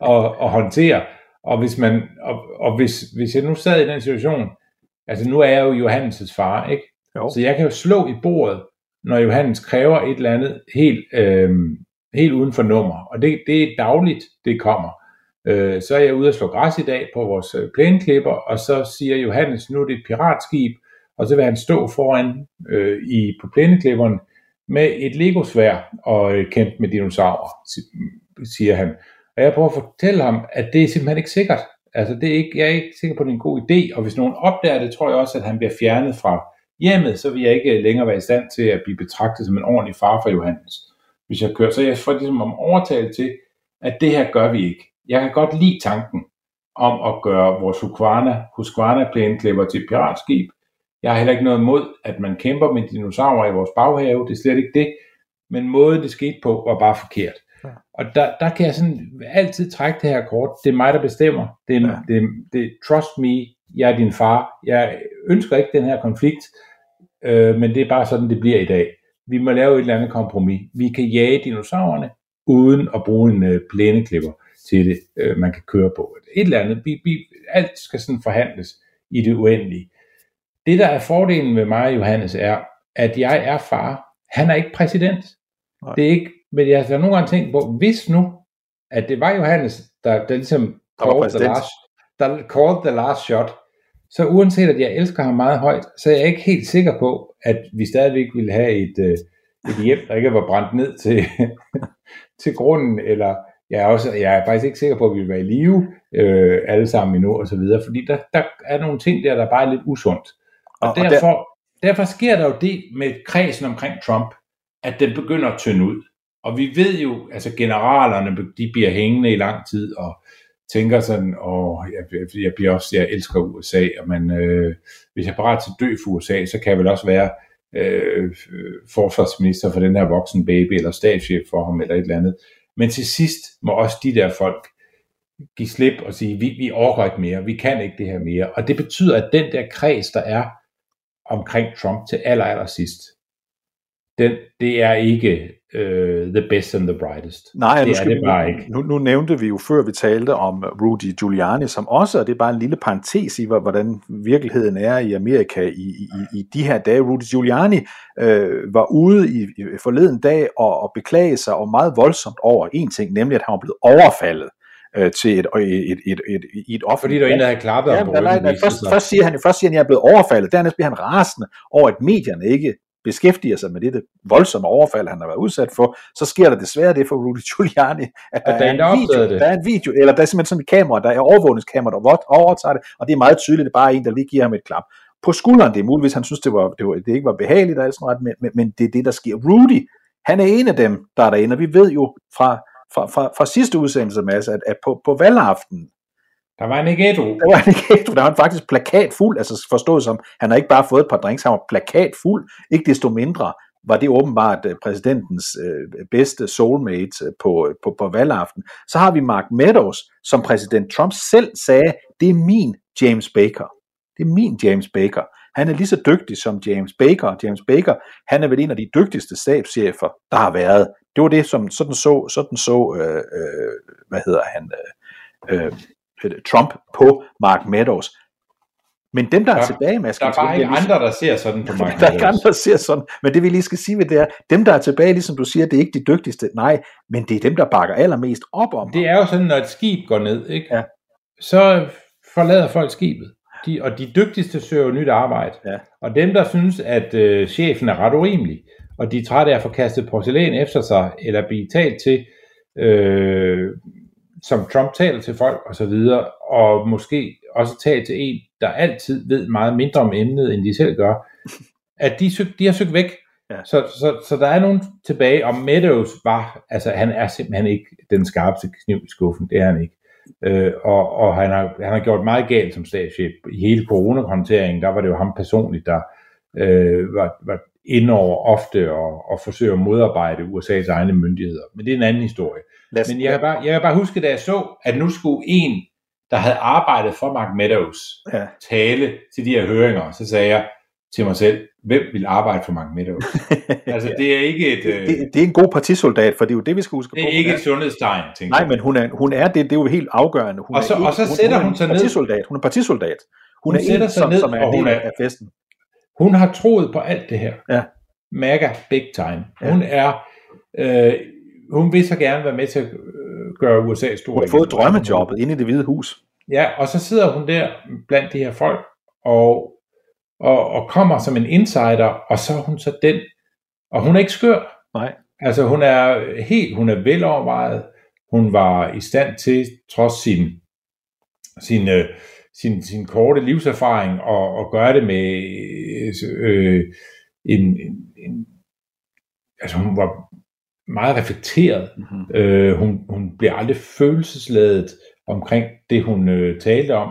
at, at håndtere, og hvis man, og, og hvis, hvis jeg nu sad i den situation, altså nu er jeg jo Johannes' far, ikke? Jo. Så jeg kan jo slå i bordet, når Johannes kræver et eller andet helt, øh, helt uden for nummer. Og det, det er dagligt, det kommer. Øh, så er jeg ude at slå græs i dag på vores plæneklipper, og så siger Johannes, nu er det et piratskib, og så vil han stå foran øh, i, på plæneklipperen med et legosværd og øh, kæmpe med dinosaurer, siger han. Og jeg prøver at fortælle ham, at det er simpelthen ikke sikkert. Altså, det er ikke, jeg er ikke sikker på, at det er en god idé, og hvis nogen opdager det, tror jeg også, at han bliver fjernet fra hjemmet, så vil jeg ikke længere være i stand til at blive betragtet som en ordentlig far for Johannes, hvis jeg kører. Så jeg får ligesom om overtalt til, at det her gør vi ikke. Jeg kan godt lide tanken om at gøre vores Husqvarna-plæneklipper til piratskib. Jeg har heller ikke noget mod, at man kæmper med dinosaurer i vores baghave, det er slet ikke det, men måden det skete på var bare forkert. Og der, der kan jeg sådan altid trække det her kort. Det er mig, der bestemmer. Det er, ja. det, det, trust me, jeg er din far. Jeg ønsker ikke den her konflikt, øh, men det er bare sådan, det bliver i dag. Vi må lave et eller andet kompromis. Vi kan jage dinosaurerne, uden at bruge en øh, plæneklipper til det, øh, man kan køre på. Et eller andet. Vi, vi, alt skal sådan forhandles i det uendelige. Det, der er fordelen med mig og Johannes, er, at jeg er far. Han er ikke præsident. Nej. Det er ikke. Men jeg har nogle gange tænkt på, hvis nu, at det var Johannes, der, der ligesom called the, last, der called the last shot, så uanset at jeg elsker ham meget højt, så er jeg ikke helt sikker på, at vi stadigvæk ville have et, et hjem, der ikke var brændt ned til, til grunden, eller jeg er, også, jeg er faktisk ikke sikker på, at vi ville være i live øh, alle sammen endnu, og så videre, fordi der, der er nogle ting der, der bare er lidt usundt. Og, og, derfor, og der... derfor sker der jo det med kredsen omkring Trump, at den begynder at tynde ud. Og vi ved jo, altså generalerne, de bliver hængende i lang tid og tænker sådan, og jeg, jeg bliver også, jeg elsker U S A, og man, øh, hvis jeg er parat til at dø for U S A, så kan jeg vel også være øh, forsvarsminister for den her voksen baby, eller statschef for ham, eller et eller andet. Men til sidst må også de der folk give slip og sige, vi, vi orker ikke mere, vi kan ikke det her mere. Og det betyder, at den der kreds, der er omkring Trump til aller, aller sidst, den, det er ikke uh, the best and the brightest. Nej, det er det vi, bare ikke. Nu, nu nævnte vi jo før, vi talte om Rudy Giuliani, som også, og det er bare en lille parentes i, hvordan virkeligheden er i Amerika i, i, i de her dage. Rudy Giuliani øh, var ude i, i forleden dag og, og beklagede sig og meget voldsomt over en ting, nemlig at han var blevet overfaldet øh, til et, et, et, et, et offentligt. Fordi der er en, der havde klappet ja, om ryggen. Først, først siger han, først siger han, at jeg er blevet overfaldet. Dernæst bliver han rasende over, at medierne ikke beskæftiger sig med det, det voldsomme overfald, han har været udsat for, så sker der desværre det for Rudy Giuliani, at der, der, er, en er, video, det. der er en video, eller der er simpelthen sådan et kamera, der er overvågningskamera, der overtager det, og det er meget tydeligt, det er bare en, der lige giver ham et klap. På skulderen, det er muligvis, han synes, det, var, det, var, det ikke var behageligt, og alt sådan noget, men, men, men det er det, der sker. Rudy, han er en af dem, der er derinde, og vi ved jo fra, fra, fra, fra sidste udsendelse, Mads, at, at på, på valgaftenen, der var en ikke ædru. Der var en ikke ædru. Der var faktisk plakat fuld, altså forstået som, han har ikke bare fået et par drinks, han var plakat fuld. Ikke desto mindre var det åbenbart præsidentens øh, bedste soulmate på, på, på valgaften. Så har vi Mark Meadows, som præsident Trump selv sagde, det er min James Baker. Det er min James Baker. Han er lige så dygtig som James Baker. James Baker, han er vel en af de dygtigste stabschefer, der har været. Det var det, som sådan så, sådan så øh, øh, hvad hedder han... Øh, øh, Trump på Mark Meadows. Men dem, der, der er tilbage, Maske... Der er bare ikke ligesom... andre, der ser sådan på Mark Meadows. Der er ikke andre, der ser sådan. Men det, vi lige skal sige ved det er, dem, der er tilbage, ligesom du siger, det er ikke de dygtigste. Nej, men det er dem, der bakker allermest op om. Det er jo sådan, når et skib går ned, ikke? Ja. Så forlader folk skibet. De, og de dygtigste søger nyt arbejde. Ja. Og dem, der synes, at øh, chefen er ret urimelig, og de er trætte af at få kastet porcelæn efter sig, eller blive talt til... Øh, som Trump taler til folk og så videre, og måske også taler til en, der altid ved meget mindre om emnet, end de selv gør, at de, de har søgt væk. Ja. Så, så, så der er nogen tilbage, og Meadows var, altså han er simpelthen ikke den skarpeste kniv i skuffen, det er han ikke. Øh, og og han, har, han har gjort meget galt som statschef. I hele coronahåndteringen, der var det jo ham personligt, der øh, var, var indover ofte og, og forsøger at modarbejde U S A's egne myndigheder. Men det er en anden historie. Lad... Men jeg kan, bare, jeg kan bare huske, da jeg så, at nu skulle en, der havde arbejdet for Mark Meadows, ja. tale til de her høringer, så sagde jeg til mig selv, hvem vil arbejde for Mark Meadows? Altså, ja. det er ikke et... Øh... Det, det er en god partisoldat, for det er jo det, vi skal huske på. Det er på, ikke er. et sundhedstegn, tænker jeg. Nej, men hun er, hun er det, det er jo helt afgørende. Hun og så, er og så hun, sætter hun, hun sig ned. Hun er partisoldat. Hun, hun er en, som, ned, som er en del er... af festen. Hun har troet på alt det her. Ja. Mega big time. Hun ja. er... Øh, hun vil så gerne være med til at gøre U S A store. Hun har fået drømmejobbet inde i Det Hvide Hus. Ja, og så sidder hun der blandt de her folk, og Og, og kommer som en insider, og så er hun så den, og hun er ikke skør. Nej. Altså hun er helt, hun er velovervejet, hun var i stand til, trods sin, sin, sin, sin korte livserfaring, og, og gøre det med øh, en, en, en, altså hun var meget reflekteret, mm-hmm. øh, hun, hun blev aldrig følelsesladet omkring det, hun øh, talte om.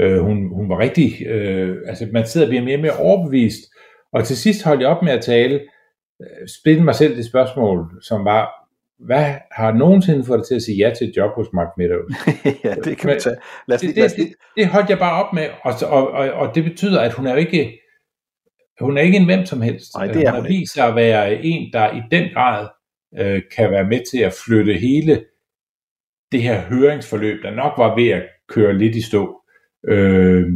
Øh, hun, hun var rigtig, øh, altså man sidder og bliver mere og mere overbevist, og til sidst holdt jeg op med at tale, øh, spille mig selv det spørgsmål, som var, hvad har nogensinde fået dig til at sige ja til et job hos Mark Meadows? Ja, det kan man tage. Lad os lige, det, det, det, det holdt jeg bare op med, og, og, og, og det betyder, at hun er jo ikke, hun er ikke en hvem som helst. Nej, det er hun, hun viser sig at være en, der i den grad øh, kan være med til at flytte hele det her høringsforløb, der nok var ved at køre lidt i stå. Øh,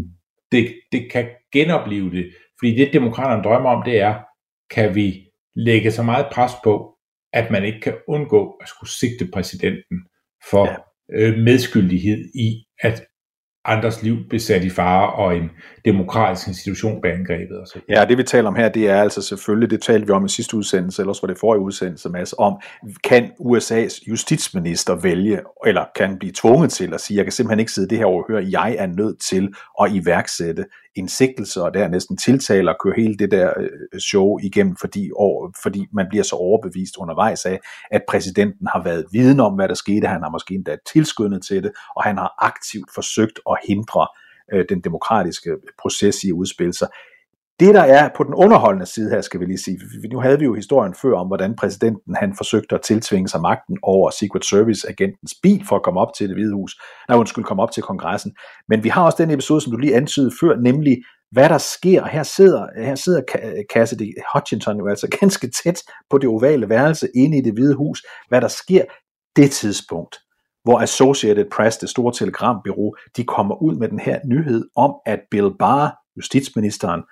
det, det kan genopleve det, fordi det demokraterne drømmer om, det er, kan vi lægge så meget pres på, at man ikke kan undgå at skulle sigte præsidenten for ja. øh, medskyldighed i, at andres liv blev sat i fare, og en demokratisk institution blev angrebet. Og så. Ja, det vi taler om her, det er altså selvfølgelig, det talte vi om i sidste udsendelse, ellers var det forrige udsendelse, Mads, om, kan U S A's justitsminister vælge, eller kan blive tvunget til at sige, jeg kan simpelthen ikke sidde det her overhør, jeg er nødt til at iværksætte en sigtelse, og der næsten tiltaler, kører hele det der show igennem, fordi, og, fordi man bliver så overbevist undervejs af, at præsidenten har været viden om, hvad der skete, han har måske endda tilskyndet til det, og han har aktivt forsøgt at hindre øh, den demokratiske proces i at udspille sig. Det der er på den underholdende side her, skal vi lige sige, nu havde vi jo historien før om, hvordan præsidenten han forsøgte at tiltvinge sig magten over Secret Service-agentens bil for at komme op til Det Hvide Hus, nej undskyld, komme op til kongressen, men vi har også den episode, som du lige antydede før, nemlig hvad der sker, her sidder, her sidder Cassidy Hutchinson jo altså ganske tæt på det ovale værelse inde i Det Hvide Hus, hvad der sker det tidspunkt, hvor Associated Press, det store telegrambureau, de kommer ud med den her nyhed om, at Bill Barr, justitsministeren,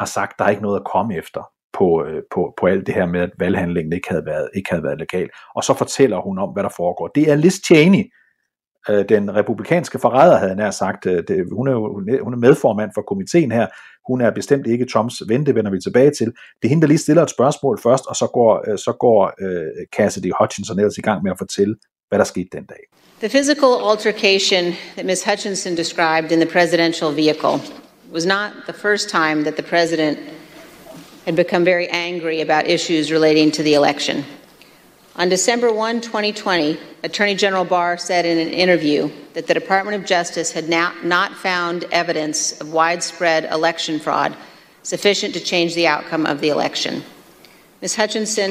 har sagt, der er ikke noget at komme efter på, på, på alt det her med, at valghandlingen ikke havde, været, ikke havde været legal. Og så fortæller hun om, hvad der foregår. Det er Liz Cheney, den republikanske forræder, havde nær sagt. Hun er, hun er medformand for komiteen her. Hun er bestemt ikke Trumps ven, det vender vi tilbage til. Det er hende, der lige stiller et spørgsmål først, og så går, så går Cassidy Hutchinson ellers i gang med at fortælle, hvad der skete den dag. The physical altercation that miz Hutchinson described in the presidential vehicle was not the first time that the president had become very angry about issues relating to the election. On December first, twenty twenty, Attorney General Barr said in an interview that the Department of Justice had now not found evidence of widespread election fraud sufficient to change the outcome of the election. miz Hutchinson,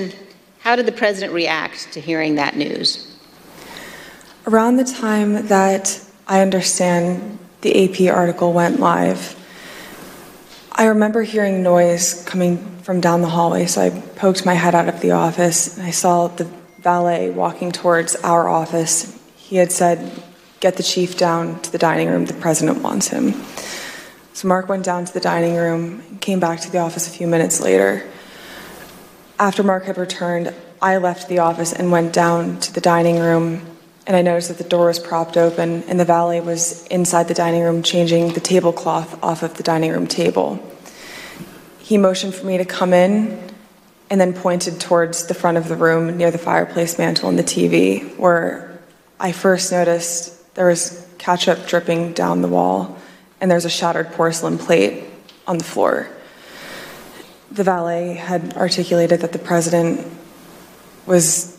how did the president react to hearing that news? Around the time that I understand the A P article went live, I remember hearing noise coming from down the hallway, so I poked my head out of the office, and I saw the valet walking towards our office. He had said, get the chief down to the dining room, the president wants him. So Mark went down to the dining room, and came back to the office a few minutes later. After Mark had returned, I left the office and went down to the dining room, and I noticed that the door was propped open, and the valet was inside the dining room changing the tablecloth off of the dining room table. He motioned for me to come in, and then pointed towards the front of the room near the fireplace mantel and the T V, where I first noticed there was ketchup dripping down the wall, and there's a shattered porcelain plate on the floor. The valet had articulated that the president was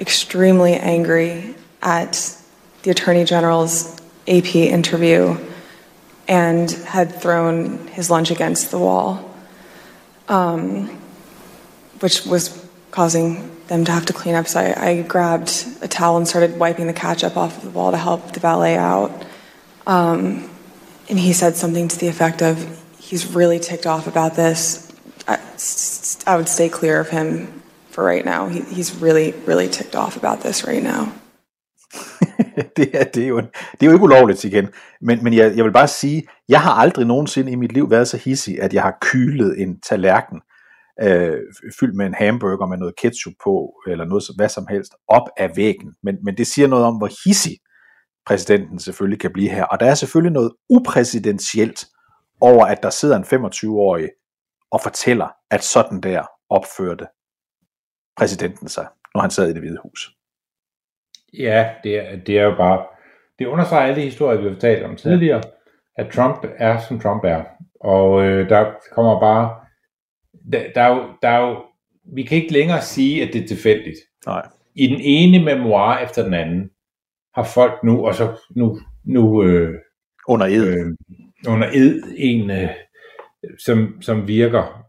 extremely angry at the Attorney General's A P interview and had thrown his lunch against the wall, um, which was causing them to have to clean up. So I, I grabbed a towel and started wiping the ketchup off of the wall to help the valet out. Um, and he said something to the effect of, he's really ticked off about this. I, I would stay clear of him for right now. He, he's really, really ticked off about this right now. Det er, det, er jo, det er jo ikke ulovligt igen, men, men jeg, jeg vil bare sige, jeg har aldrig nogensinde i mit liv været så hissig, at jeg har kylet en tallerken øh, fyldt med en hamburger med noget ketchup på, eller noget, hvad som helst, op af væggen. Men, men det siger noget om, hvor hissig præsidenten selvfølgelig kan blive her. Og der er selvfølgelig noget upræsidentielt over, at der sidder en femogtyve-årig og fortæller, at sådan der opførte præsidenten sig, når han sad i Det Hvide Hus. Ja, det er, det er jo bare, det understreger alle de historier, vi har talt om tidligere, at Trump er, som Trump er. Og øh, der kommer bare, der, der, er jo, der er jo, vi kan ikke længere sige, at det er tilfældigt. Nej. I den ene memoir efter den anden, har folk nu, og så nu, nu øh, under ed, øh, under ed en, øh, som, som virker,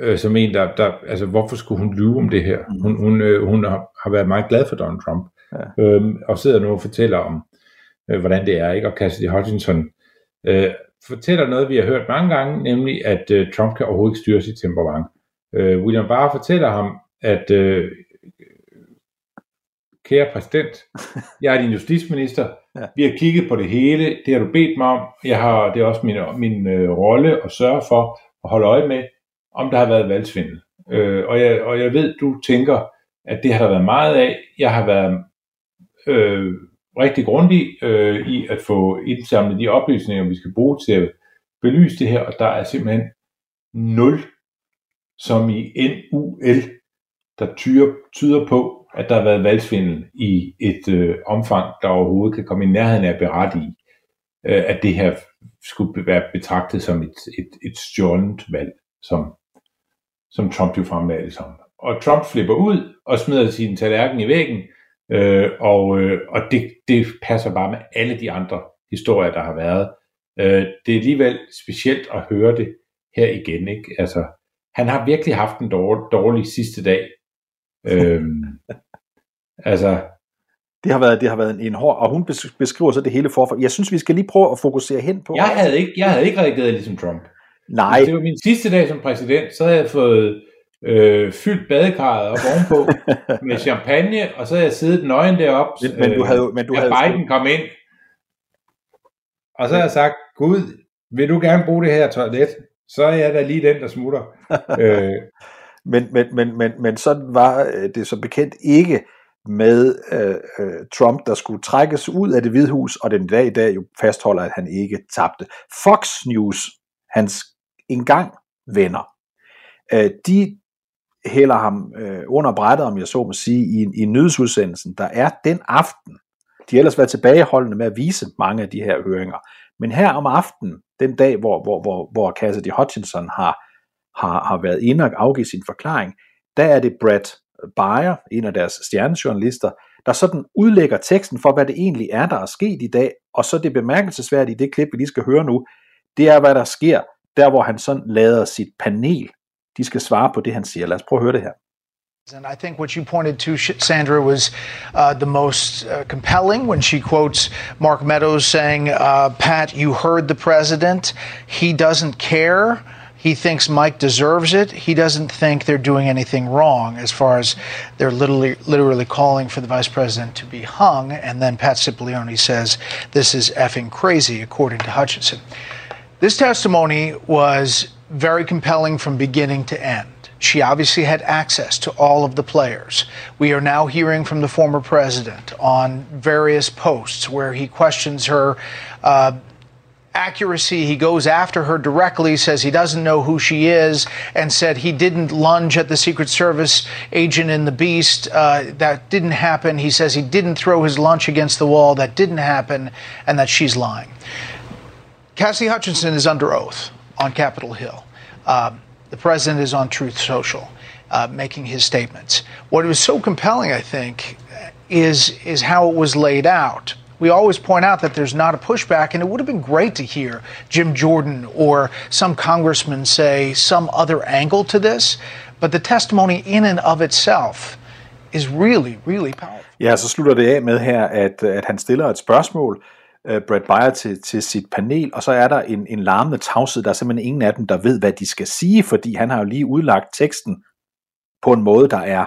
øh, som en, der, der, altså hvorfor skulle hun lyve om det her? Hun, hun, øh, hun har, har været meget glad for Donald Trump. Ja. Øhm, og sidder nu og fortæller om, øh, hvordan det er, ikke? Og Cassidy Hutchinson øh, fortæller noget, vi har hørt mange gange, nemlig at øh, Trump kan overhovedet ikke styre sit temperament. Øh, William Barr fortæller ham, at øh, kære præsident, jeg er din justitsminister, ja. Vi har kigget på det hele, det har du bedt mig om, jeg har, det er også min, min øh, rolle at sørge for at holde øje med, om der har været valgsvindel. Øh, og, jeg, og jeg ved, du tænker, at det har der været meget af. Jeg har været Øh, rigtig grundig øh, i at få indsamlet de oplysninger, vi skal bruge til at belyse det her, og der er simpelthen nul, som i N U L, der tyder, tyder på, at der har været valgsvindel i et øh, omfang, der overhovedet kan komme i nærheden af at berette i, øh, at det her skulle være betragtet som et, et, et stjålent valg, som, som Trump jo fremlagde som. Og Trump flipper ud og smider sin tallerken i væggen, Øh, og øh, og det, det passer bare med alle de andre historier, der har været. Øh, det er alligevel specielt at høre det her igen, ikke? Altså, han har virkelig haft en dårlig, dårlig sidste dag. Øh, altså, det har været, det har været en, en hård, og hun beskriver så det hele forfra. Jeg synes, vi skal lige prøve at fokusere hen på. Jeg havde ikke, jeg havde ikke reageret ligesom Trump. Nej. Hvis det var min sidste dag som præsident, så havde jeg fået Øh, fyldt badekarret op ovenpå med champagne, og så havde jeg siddet nøgen deroppe, men, men du havde, men du havde Biden kom ind, og så havde jeg sagt, Gud, vil du gerne bruge det her toilet, så er jeg da lige den, der smutter. øh. men, men, men, men, men sådan var det som bekendt ikke med øh, Trump, der skulle trækkes ud af Det Hvide Hus, og den dag i dag jo fastholder, at han ikke tabte. Fox News, hans engang venner, øh, de hælder ham øh, under brættet, om jeg så må sige, i, i nyhedsudsendelsen, der er den aften. De har ellers været tilbageholdende med at vise mange af de her høringer. Men her om aftenen, den dag, hvor, hvor, hvor, hvor Cassidy Hutchinson har, har, har været inde og afgivet sin forklaring, der er det Bret Baier, en af deres stjernejournalister, der sådan udlægger teksten for, hvad det egentlig er, der er sket i dag, og så det bemærkelsesværdige i det klip, vi lige skal høre nu, det er, hvad der sker, der hvor han sådan lader sit panel de skal svare på det, han siger. Lad os prøve at høre det her. And I think what you pointed to, Sandra, was uh, the most uh, compelling when she quotes Mark Meadows saying, uh, Pat, you heard the president. He doesn't care. He thinks Mike deserves it. He doesn't think they're doing anything wrong as far as they're literally, literally calling for the vice president to be hung. And then Pat Cipollone says, this is effing crazy, according to Hutchinson. This testimony was very compelling from beginning to end. She obviously had access to all of the players. We are now hearing from the former president on various posts where he questions her uh, accuracy. He goes after her directly, says he doesn't know who she is, and said he didn't lunge at the Secret Service agent in the Beast. Uh, that didn't happen. He says he didn't throw his lunch against the wall. That didn't happen, and that she's lying. Cassidy Hutchinson is under oath on Capitol Hill. Uh, the president is on Truth Social uh, making his statements. What was so compelling, I think, is is how it was laid out. We always point out that there's not a pushback, and it would have been great to hear Jim Jordan or some congressman say some other angle to this, but the testimony in and of itself is really, really powerful. Ja, så slutter det af med her, at, at han stiller et spørgsmål, uh, Bret Baier, til, til sit panel, og så er der en, en larmende tavshed. Der er simpelthen ingen af dem, der ved, hvad de skal sige, fordi han har jo lige udlagt teksten på en måde, der er,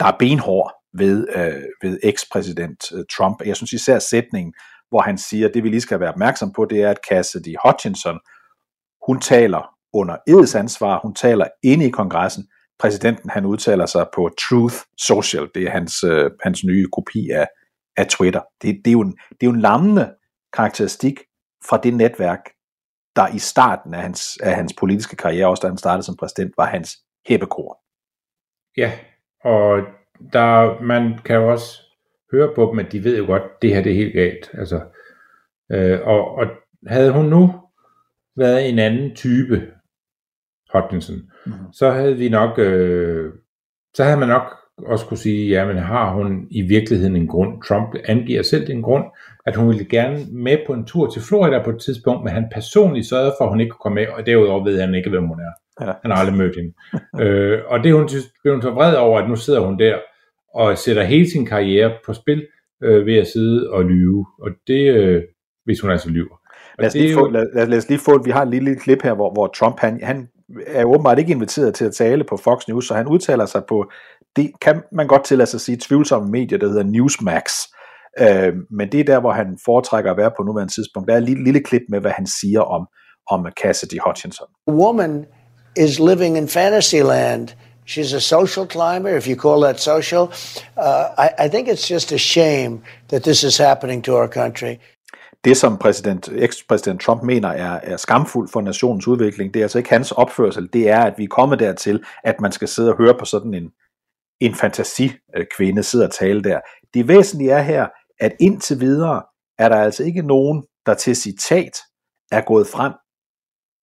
der er benhård ved, øh, ved eks-præsident øh, Trump. Jeg synes især sætningen, hvor han siger, at det vi lige skal være opmærksom på, det er, at Cassidy Hutchinson, hun taler under edsansvar, hun taler inde i kongressen. Præsidenten, han udtaler sig på Truth Social, det er hans, øh, hans nye kopi af, af Twitter. Det, det, er jo en, det er jo en lammende karakteristik fra det netværk, der i starten af hans, af hans politiske karriere, også da han startede som præsident, var hans heppekor. Ja, og der, man kan jo også høre på dem, at de ved jo godt, at det her det er helt galt. Altså, øh, og, og havde hun nu været en anden type, Hutchinson, mm-hmm. så havde vi nok, øh, så havde man nok også kunne sige, jamen har hun i virkeligheden en grund? Trump angiver selv en grund, at hun ville gerne med på en tur til Florida på et tidspunkt, men han personligt sørgede for, at hun ikke kunne komme med, og derudover ved han ikke, hvem hun er. Ja. Han har aldrig mødt hende. øh, og det hun blev hun så vred over, at nu sidder hun der og sætter hele sin karriere på spil øh, ved at sidde og lyve. Og det, øh, hvis hun altså lyver. Lad os, lige få, jo... lad, lad os lige få, vi har en lille klip her, hvor, hvor Trump, han, han er åbenbart ikke inviteret til at tale på Fox News, så han udtaler sig på, det kan man godt tillade sig at sige, tvivlsomme medier, der hedder Newsmax. Øh, men det er der, hvor han foretrækker at være på nuværende tidspunkt. Der er et lille, lille klip med, hvad han siger om, om Cassidy Hutchinson. A woman is living in fantasy land. She's a social climber, if you call that social. Uh, I, I think it's just a shame that this is happening to our country. Det, som præsident, eks-præsident Trump mener er, er skamfuldt for nationens udvikling, det er altså ikke hans opførsel, det er, at vi er kommet dertil, at man skal sidde og høre på sådan en, en fantasikvinde sidde og tale der. Det væsentlige er her, at indtil videre er der altså ikke nogen, der til citat er gået frem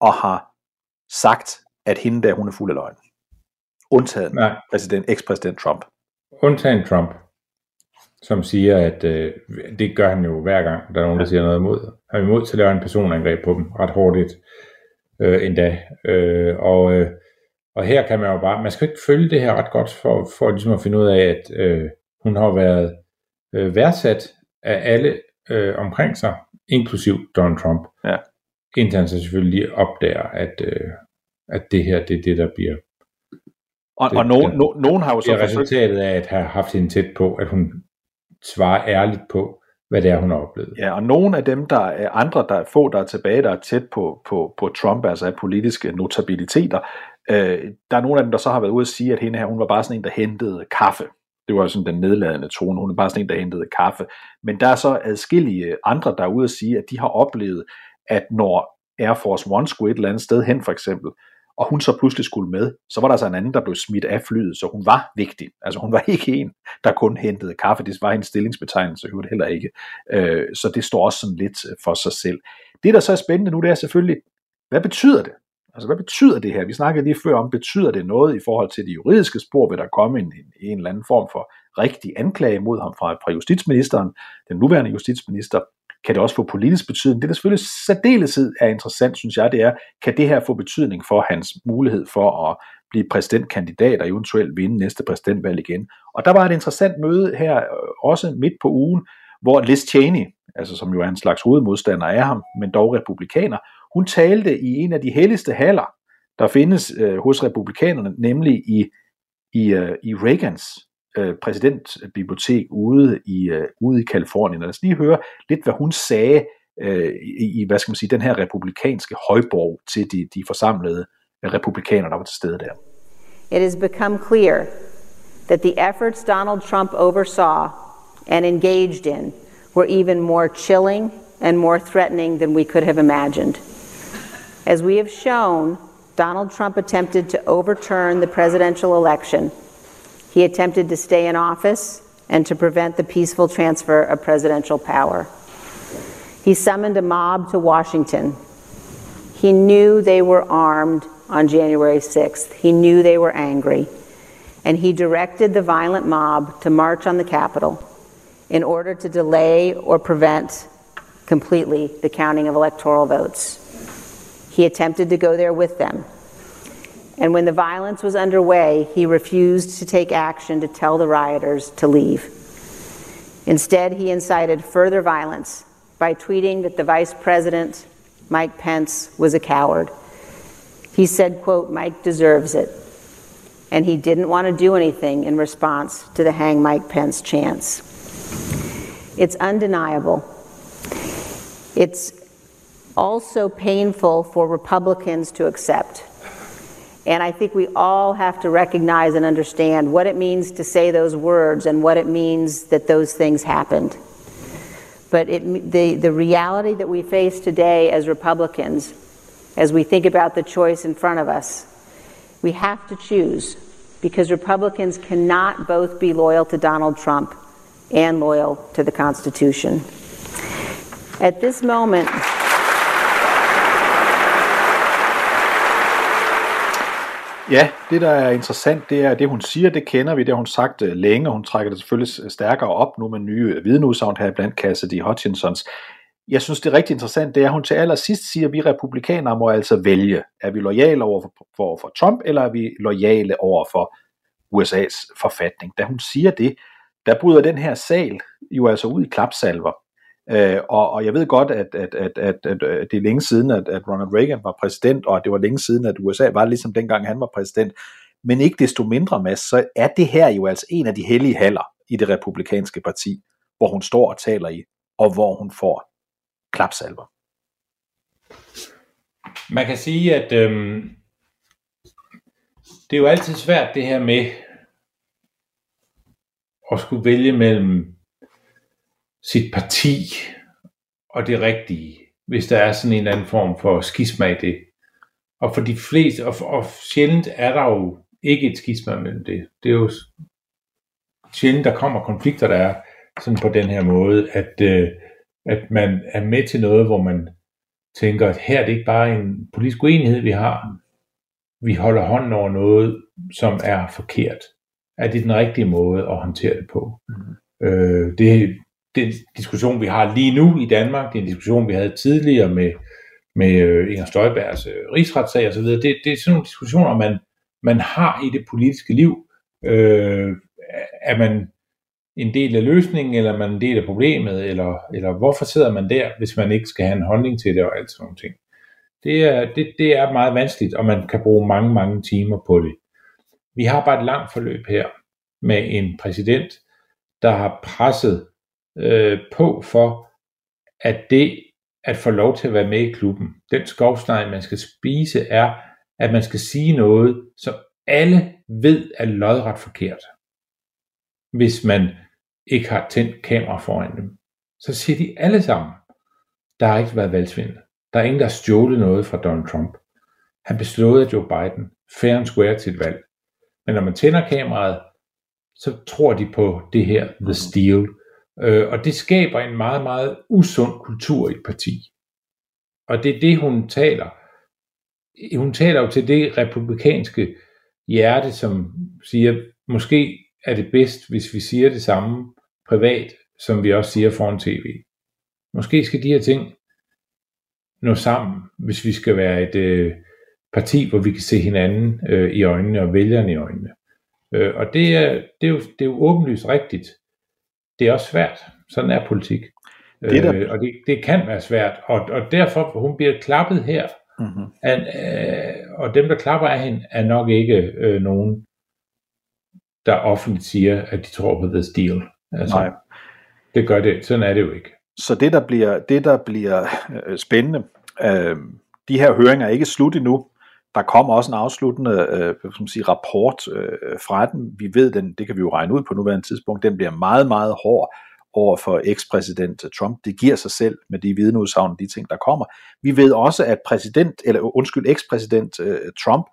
og har sagt, at hende der, hun er fuld af løgn. Undtagen præsident, eks-præsident Trump. Undtagen Trump, som siger, at øh, det gør han jo hver gang, der er nogen, der siger noget imod. Han er imod til at lave en personangreb på dem, ret hurtigt øh, endda. Øh, og, øh, og her kan man jo bare, man skal ikke følge det her ret godt, for, for ligesom at finde ud af, at øh, hun har været øh, værdsat af alle øh, omkring sig, inklusiv Donald Trump. Ja. Indtil han så selvfølgelig opdager, at, øh, at det her, det er det, der bliver... Og, det, og nogen, den, no, nogen har jo så... Det er resultatet af at have haft hende tæt på, at hun... svarer ærligt på, hvad det er, hun har oplevet. Ja, og nogle af dem, der er andre, der er få, der er tilbage, der er tæt på, på, på Trump, altså af politiske notabiliteter, øh, der er nogle af dem, der så har været ude at sige, at hende her, hun var bare sådan en, der hentede kaffe. Det var jo sådan den nedladende tone, hun var bare sådan en, der hentede kaffe. Men der er så adskillige andre, der er ude at sige, at de har oplevet, at når Air Force One skulle et eller andet sted hen, for eksempel, og hun så pludselig skulle med, så var der så en anden, der blev smidt af flyet, så hun var vigtig. Altså hun var ikke en, der kun hentede kaffe. Det var en stillingsbetegnelse, hørte heller ikke. Øh, så det står også sådan lidt for sig selv. Det, der så er spændende nu, det er selvfølgelig, hvad betyder det? Altså hvad betyder det her? Vi snakkede lige før om, betyder det noget i forhold til de juridiske spor? Vil der komme en, en, en eller anden form for rigtig anklage mod ham fra, fra justitsministeren, den nuværende justitsminister? Kan det også få politisk betydning? Det, der selvfølgelig særdeleshed er interessant, synes jeg, det er, kan det her få betydning for hans mulighed for at blive præsidentkandidat og eventuelt vinde næste præsidentvalg igen? Og der var et interessant møde her, også midt på ugen, hvor Liz Cheney, altså som jo er en slags hovedmodstander af ham, men dog republikaner, hun talte i en af de helligste haller, der findes øh, hos republikanerne, nemlig i, i, øh, i Reagans præsidentbibliotek ude i uh, ude i Kalifornien. Lad os lige høre lidt, hvad hun sagde uh, i, hvad skal man sige, den her republikanske højborg til de, de forsamlede republikanere, der var til stede der. It has become clear that the efforts Donald Trump oversaw and engaged in were even more chilling and more threatening than we could have imagined. As we have shown, Donald Trump attempted to overturn the presidential election. He attempted to stay in office and to prevent the peaceful transfer of presidential power. He summoned a mob to Washington. He knew they were armed on January sixth. He knew they were angry. And he directed the violent mob to march on the Capitol in order to delay or prevent completely the counting of electoral votes. He attempted to go there with them. And when the violence was underway, he refused to take action to tell the rioters to leave. Instead, he incited further violence by tweeting that the Vice President, Mike Pence, was a coward. He said, quote, "Mike deserves it." And he didn't want to do anything in response to the Hang Mike Pence chants. It's undeniable. It's also painful for Republicans to accept. And I think we all have to recognize and understand what it means to say those words and what it means that those things happened. But it, the, the reality that we face today as Republicans, as we think about the choice in front of us, we have to choose, because Republicans cannot both be loyal to Donald Trump and loyal to the Constitution. At this moment, ja, det der er interessant, det er, at det hun siger, det kender vi, det har hun sagt længe, og hun trækker det selvfølgelig stærkere op nu med nye vidneudsagn her blandt Cassidy Hutchinsons. Jeg synes, det er rigtig interessant, det er, at hun til allersidst siger, at vi republikanere må altså vælge. Er vi loyale over for, for, for Trump, eller er vi loyale over for U S A's forfatning? Da hun siger det, der bryder den her sal jo altså ud i klapsalver. Øh, og, og jeg ved godt, at, at, at, at, at det er længe siden, at, at Ronald Reagan var præsident, og at det var længe siden, at U S A var ligesom dengang han var præsident. Men ikke desto mindre, Mads, så er det her jo altså en af de hellige haller i det republikanske parti, hvor hun står og taler i, og hvor hun får klapsalver. Man kan sige, at øh, det er jo altid svært det her med at skulle vælge mellem sit parti og det rigtige, hvis der er sådan en eller anden form for skisma i det. Og for de fleste, og, for, og sjældent er der jo ikke et skisma mellem det. Det er jo sjældent, der kommer konflikter, der er sådan på den her måde, at, øh, at man er med til noget, hvor man tænker, at her er det ikke bare en politisk uenighed, vi har. Vi holder hånden over noget, som er forkert. Er det den rigtige måde at håndtere det på? Mm. Øh, det er den diskussion, vi har lige nu i Danmark, det er en diskussion, vi havde tidligere med, med Inger Støjbergs rigsretssag og så videre. Det, det er sådan nogle diskussioner, man, man har i det politiske liv. Øh, er man en del af løsningen, eller er man en del af problemet, eller, eller hvorfor sidder man der, hvis man ikke skal have en holdning til det og alt sådan nogle ting. Det er, det, det er meget vanskeligt, og man kan bruge mange, mange timer på det. Vi har bare et langt forløb her med en præsident, der har presset på for, at det at få lov til at være med i klubben, den skovsnegl, man skal spise, er, at man skal sige noget, som alle ved er lodret forkert. Hvis man ikke har tændt kamera foran dem, så siger de alle sammen, der har ikke været valgsvindel. Der er ingen, der har stjålet noget fra Donald Trump. Han blev slået af Joe Biden, fair and square til et valg. Men når man tænder kameraet, så tror de på det her, the steal. Øh, og det skaber en meget, meget usund kultur i et parti. Og det er det, hun taler. Hun taler jo til det republikanske hjerte, som siger, måske er det bedst, hvis vi siger det samme privat, som vi også siger foran tv. Måske skal de her ting nå sammen, hvis vi skal være et øh, parti, hvor vi kan se hinanden øh, i øjnene og vælgerne i øjnene. Øh, og det er, det er jo, det er jo åbenlyst rigtigt. Det er også svært. Sådan er politik. Det der... øh, og det, det kan være svært. Og, og derfor, hun bliver klappet her. Mm-hmm. An, øh, og dem, der klapper af hende, er nok ikke øh, nogen, der offentligt siger, at de tror på the steal. Altså, nej. Det gør det. Sådan er det jo ikke. Så det, der bliver, det, der bliver øh, spændende, øh, de her høringer er ikke slut endnu. Der kommer også en afsluttende øh, som siger, rapport øh, fra den. Vi ved den, det kan vi jo regne ud på nuværende tidspunkt, den bliver meget, meget hård, over for ekspræsident Trump. Det giver sig selv med de vidneudsagn og de ting, der kommer. Vi ved også, at præsident, eller undskyld, ekspræsident øh, Trump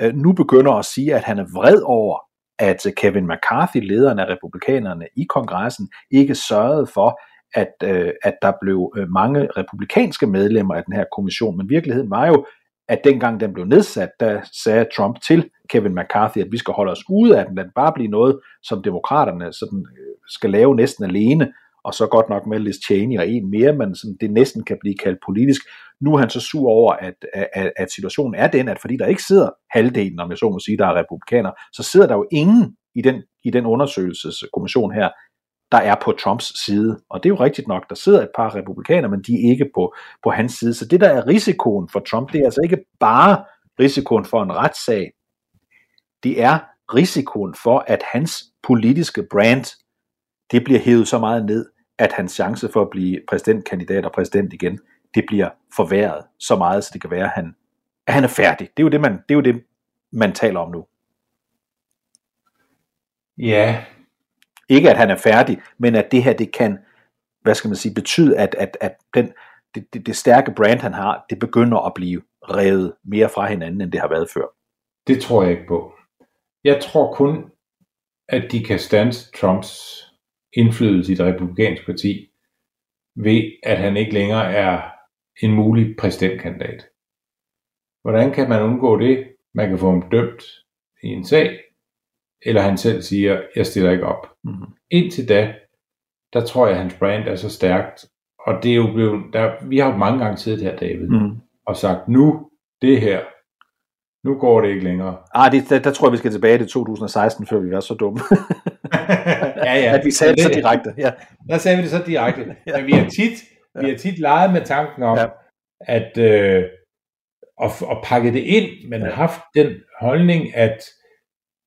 øh, nu begynder at sige, at han er vred over, at Kevin McCarthy, lederen af republikanerne i kongressen, ikke sørgede for, at, øh, at der blev mange republikanske medlemmer af den her kommission. Men virkeligheden var jo, at dengang den blev nedsat, der sagde Trump til Kevin McCarthy, at vi skal holde os ude af den, lad den bare blive noget, som demokraterne sådan skal lave næsten alene, og så godt nok med Liz Cheney og en mere, men sådan, det næsten kan blive kaldt politisk. Nu er han så sur over, at, at, at situationen er den, at fordi der ikke sidder halvdelen, om jeg så må sige, der er republikaner, så sidder der jo ingen i den, i den undersøgelseskommission her, der er på Trumps side. Og det er jo rigtigt nok, der sidder et par republikaner, men de er ikke på, på hans side. Så det, der er risikoen for Trump, det er altså ikke bare risikoen for en retssag. Det er risikoen for, at hans politiske brand, det bliver hævet så meget ned, at hans chance for at blive præsidentkandidat og præsident igen, det bliver forværret så meget, så det kan være, at han, at han er færdig. Det er jo det, man, det er jo det, man taler om nu. Ja. Ikke at han er færdig, men at det her, det kan, hvad skal man sige, betyde, at, at, at den, det, det, det stærke brand, han har, det begynder at blive revet mere fra hinanden, end det har været før. Det tror jeg ikke på. Jeg tror kun, at de kan standse Trumps indflydelse i det republikanske parti, ved at han ikke længere er en mulig præsidentkandidat. Hvordan kan man undgå det? Man kan få ham dømt i en sag, eller han selv siger, jeg stiller ikke op. Mm-hmm. Indtil da, der tror jeg, at hans brand er så stærkt, og det er jo blevet, der, vi har jo mange gange siddet her, David, mm. og sagt, nu, det her, nu går det ikke længere. Ah, det, der, der tror jeg, vi skal tilbage til to tusind og seksten, før vi var så dumme. Ja, ja. At vi sagde det så direkte. Ja. Der sagde vi det så direkte. Men vi har tit, ja. vi har tit leget med tanken om, ja. at øh, og, og pakke det ind, men ja. haft den holdning, at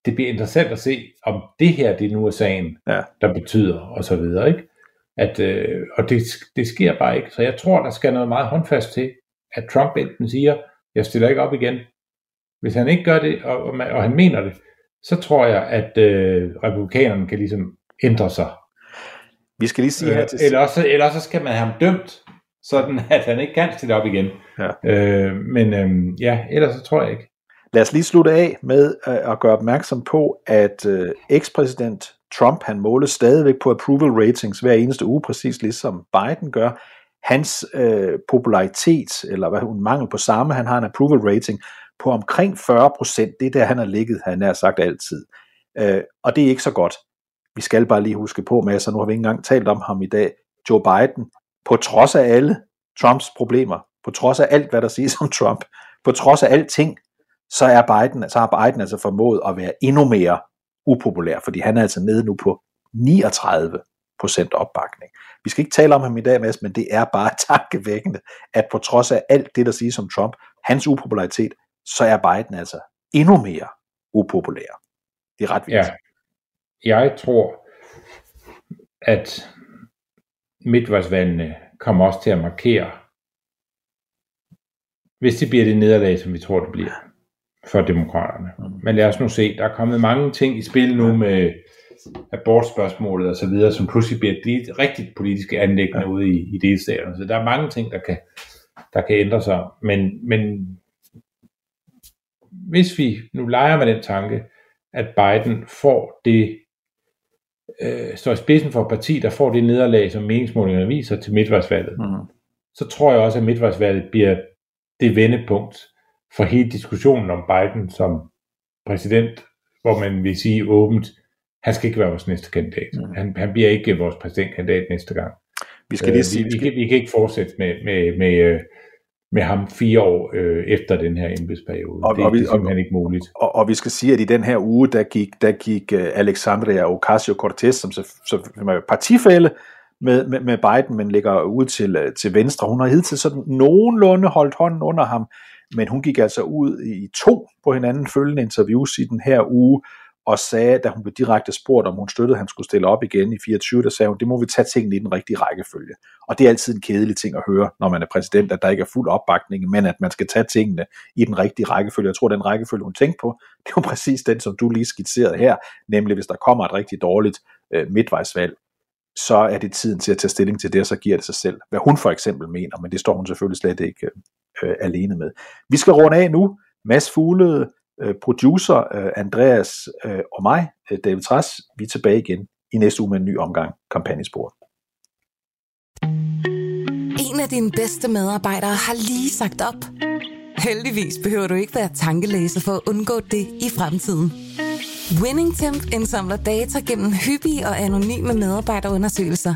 det bliver interessant at se, om det her, det nu er sagen, ja. der betyder, og så videre, ikke? At, øh, og det, det sker bare ikke. Så jeg tror, der skal noget meget håndfast til, at Trump enten siger, jeg stiller ikke op igen. Hvis han ikke gør det, og, og, og han mener det, så tror jeg, at øh, republikanerne kan ligesom ændre sig. Vi skal lige sige her til... Eller også, eller også skal man have ham dømt, sådan at han ikke kan stille op igen. Ja. Øh, men øh, ja, ellers så tror jeg ikke. Lad os lige slutte af med øh, at gøre opmærksom på, at øh, ekspræsident Trump, han måles stadigvæk på approval ratings hver eneste uge, præcis ligesom Biden gør. Hans øh, popularitet, eller hvad hun mangel på samme, han har en approval rating på omkring fyrre procent, det er der, han har ligget, han har sagt altid. Øh, og det er ikke så godt. Vi skal bare lige huske på, med, så nu har vi ikke engang talt om ham i dag, Joe Biden, på trods af alle Trumps problemer, på trods af alt, hvad der siges om Trump, på trods af alting, så, er Biden, så har Biden altså formået at være endnu mere upopulær, fordi han er altså nede nu på niogtredive procent opbakning. Vi skal ikke tale om ham i dag, Mads, men det er bare tankevækkende, at på trods af alt det, der siges om Trump, hans upopularitet, så er Biden altså endnu mere upopulær. Det er ret vildt. Ja. Jeg tror, at midtvejsvalgene kommer også til at markere, hvis det bliver det nederlag, som vi tror, det bliver for demokraterne. Men lad os nu se, der er kommet mange ting i spil nu med abortspørgsmålet og så videre, som pludselig bliver et rigtigt politiske anliggende ude i, i delstaterne. Så der er mange ting, der kan, der kan ændre sig. Men, men hvis vi nu leger med den tanke, at Biden får det, øh, står i spidsen for et parti, der får det nederlag, som meningsmålingerne viser til midtvejsvalget, mm. så tror jeg også, at midtvejsvalget bliver det vendepunkt for hele diskussionen om Biden som præsident, hvor man vil sige åbent, han skal ikke være vores næste kandidat. Mm. Han, han bliver ikke vores præsidentkandidat næste gang. Vi skal lige sige, øh, vi, vi, skal... Kan, vi kan ikke fortsætte med... med, med øh, med ham fire år øh, efter den her embedsperiode. Og, det, og vi, det er simpelthen og, ikke muligt. Og, og vi skal sige, at i den her uge, der gik, der gik uh, Alexandria Ocasio-Cortez, som, så, som er partifælle med, med, med Biden, men ligger ude til, til venstre. Hun har hidtil sådan nogenlunde holdt hånden under ham, men hun gik altså ud i to på hinanden følgende interviews i den her uge, og sagde, da hun blev direkte spurgt, om hun støttede, at han skulle stille op igen i fireogtyve, der sagde hun, det må vi tage tingene i den rigtige rækkefølge. Og det er altid en kedelig ting at høre, når man er præsident, at der ikke er fuld opbakning, men at man skal tage tingene i den rigtige rækkefølge. Jeg tror, den rækkefølge, hun tænkte på, det var præcis den, som du lige skitserede her, nemlig hvis der kommer et rigtig dårligt øh, midtvejsvalg, så er det tiden til at tage stilling til det, og så giver det sig selv, hvad hun for eksempel mener, men det står hun selvfølgelig slet ikke øh, alene med. Vi skal runde af nu. Mads Fuglede, øh, producer øh, Andreas øh, og mig, øh, David Træs, vi er tilbage igen i næste uge med en ny omgang Kampagnesporet. En af dine bedste medarbejdere har lige sagt op. Heldigvis behøver du ikke være tankelæser for at undgå det i fremtiden. Winning Temp indsamler data gennem hyppige og anonyme medarbejderundersøgelser,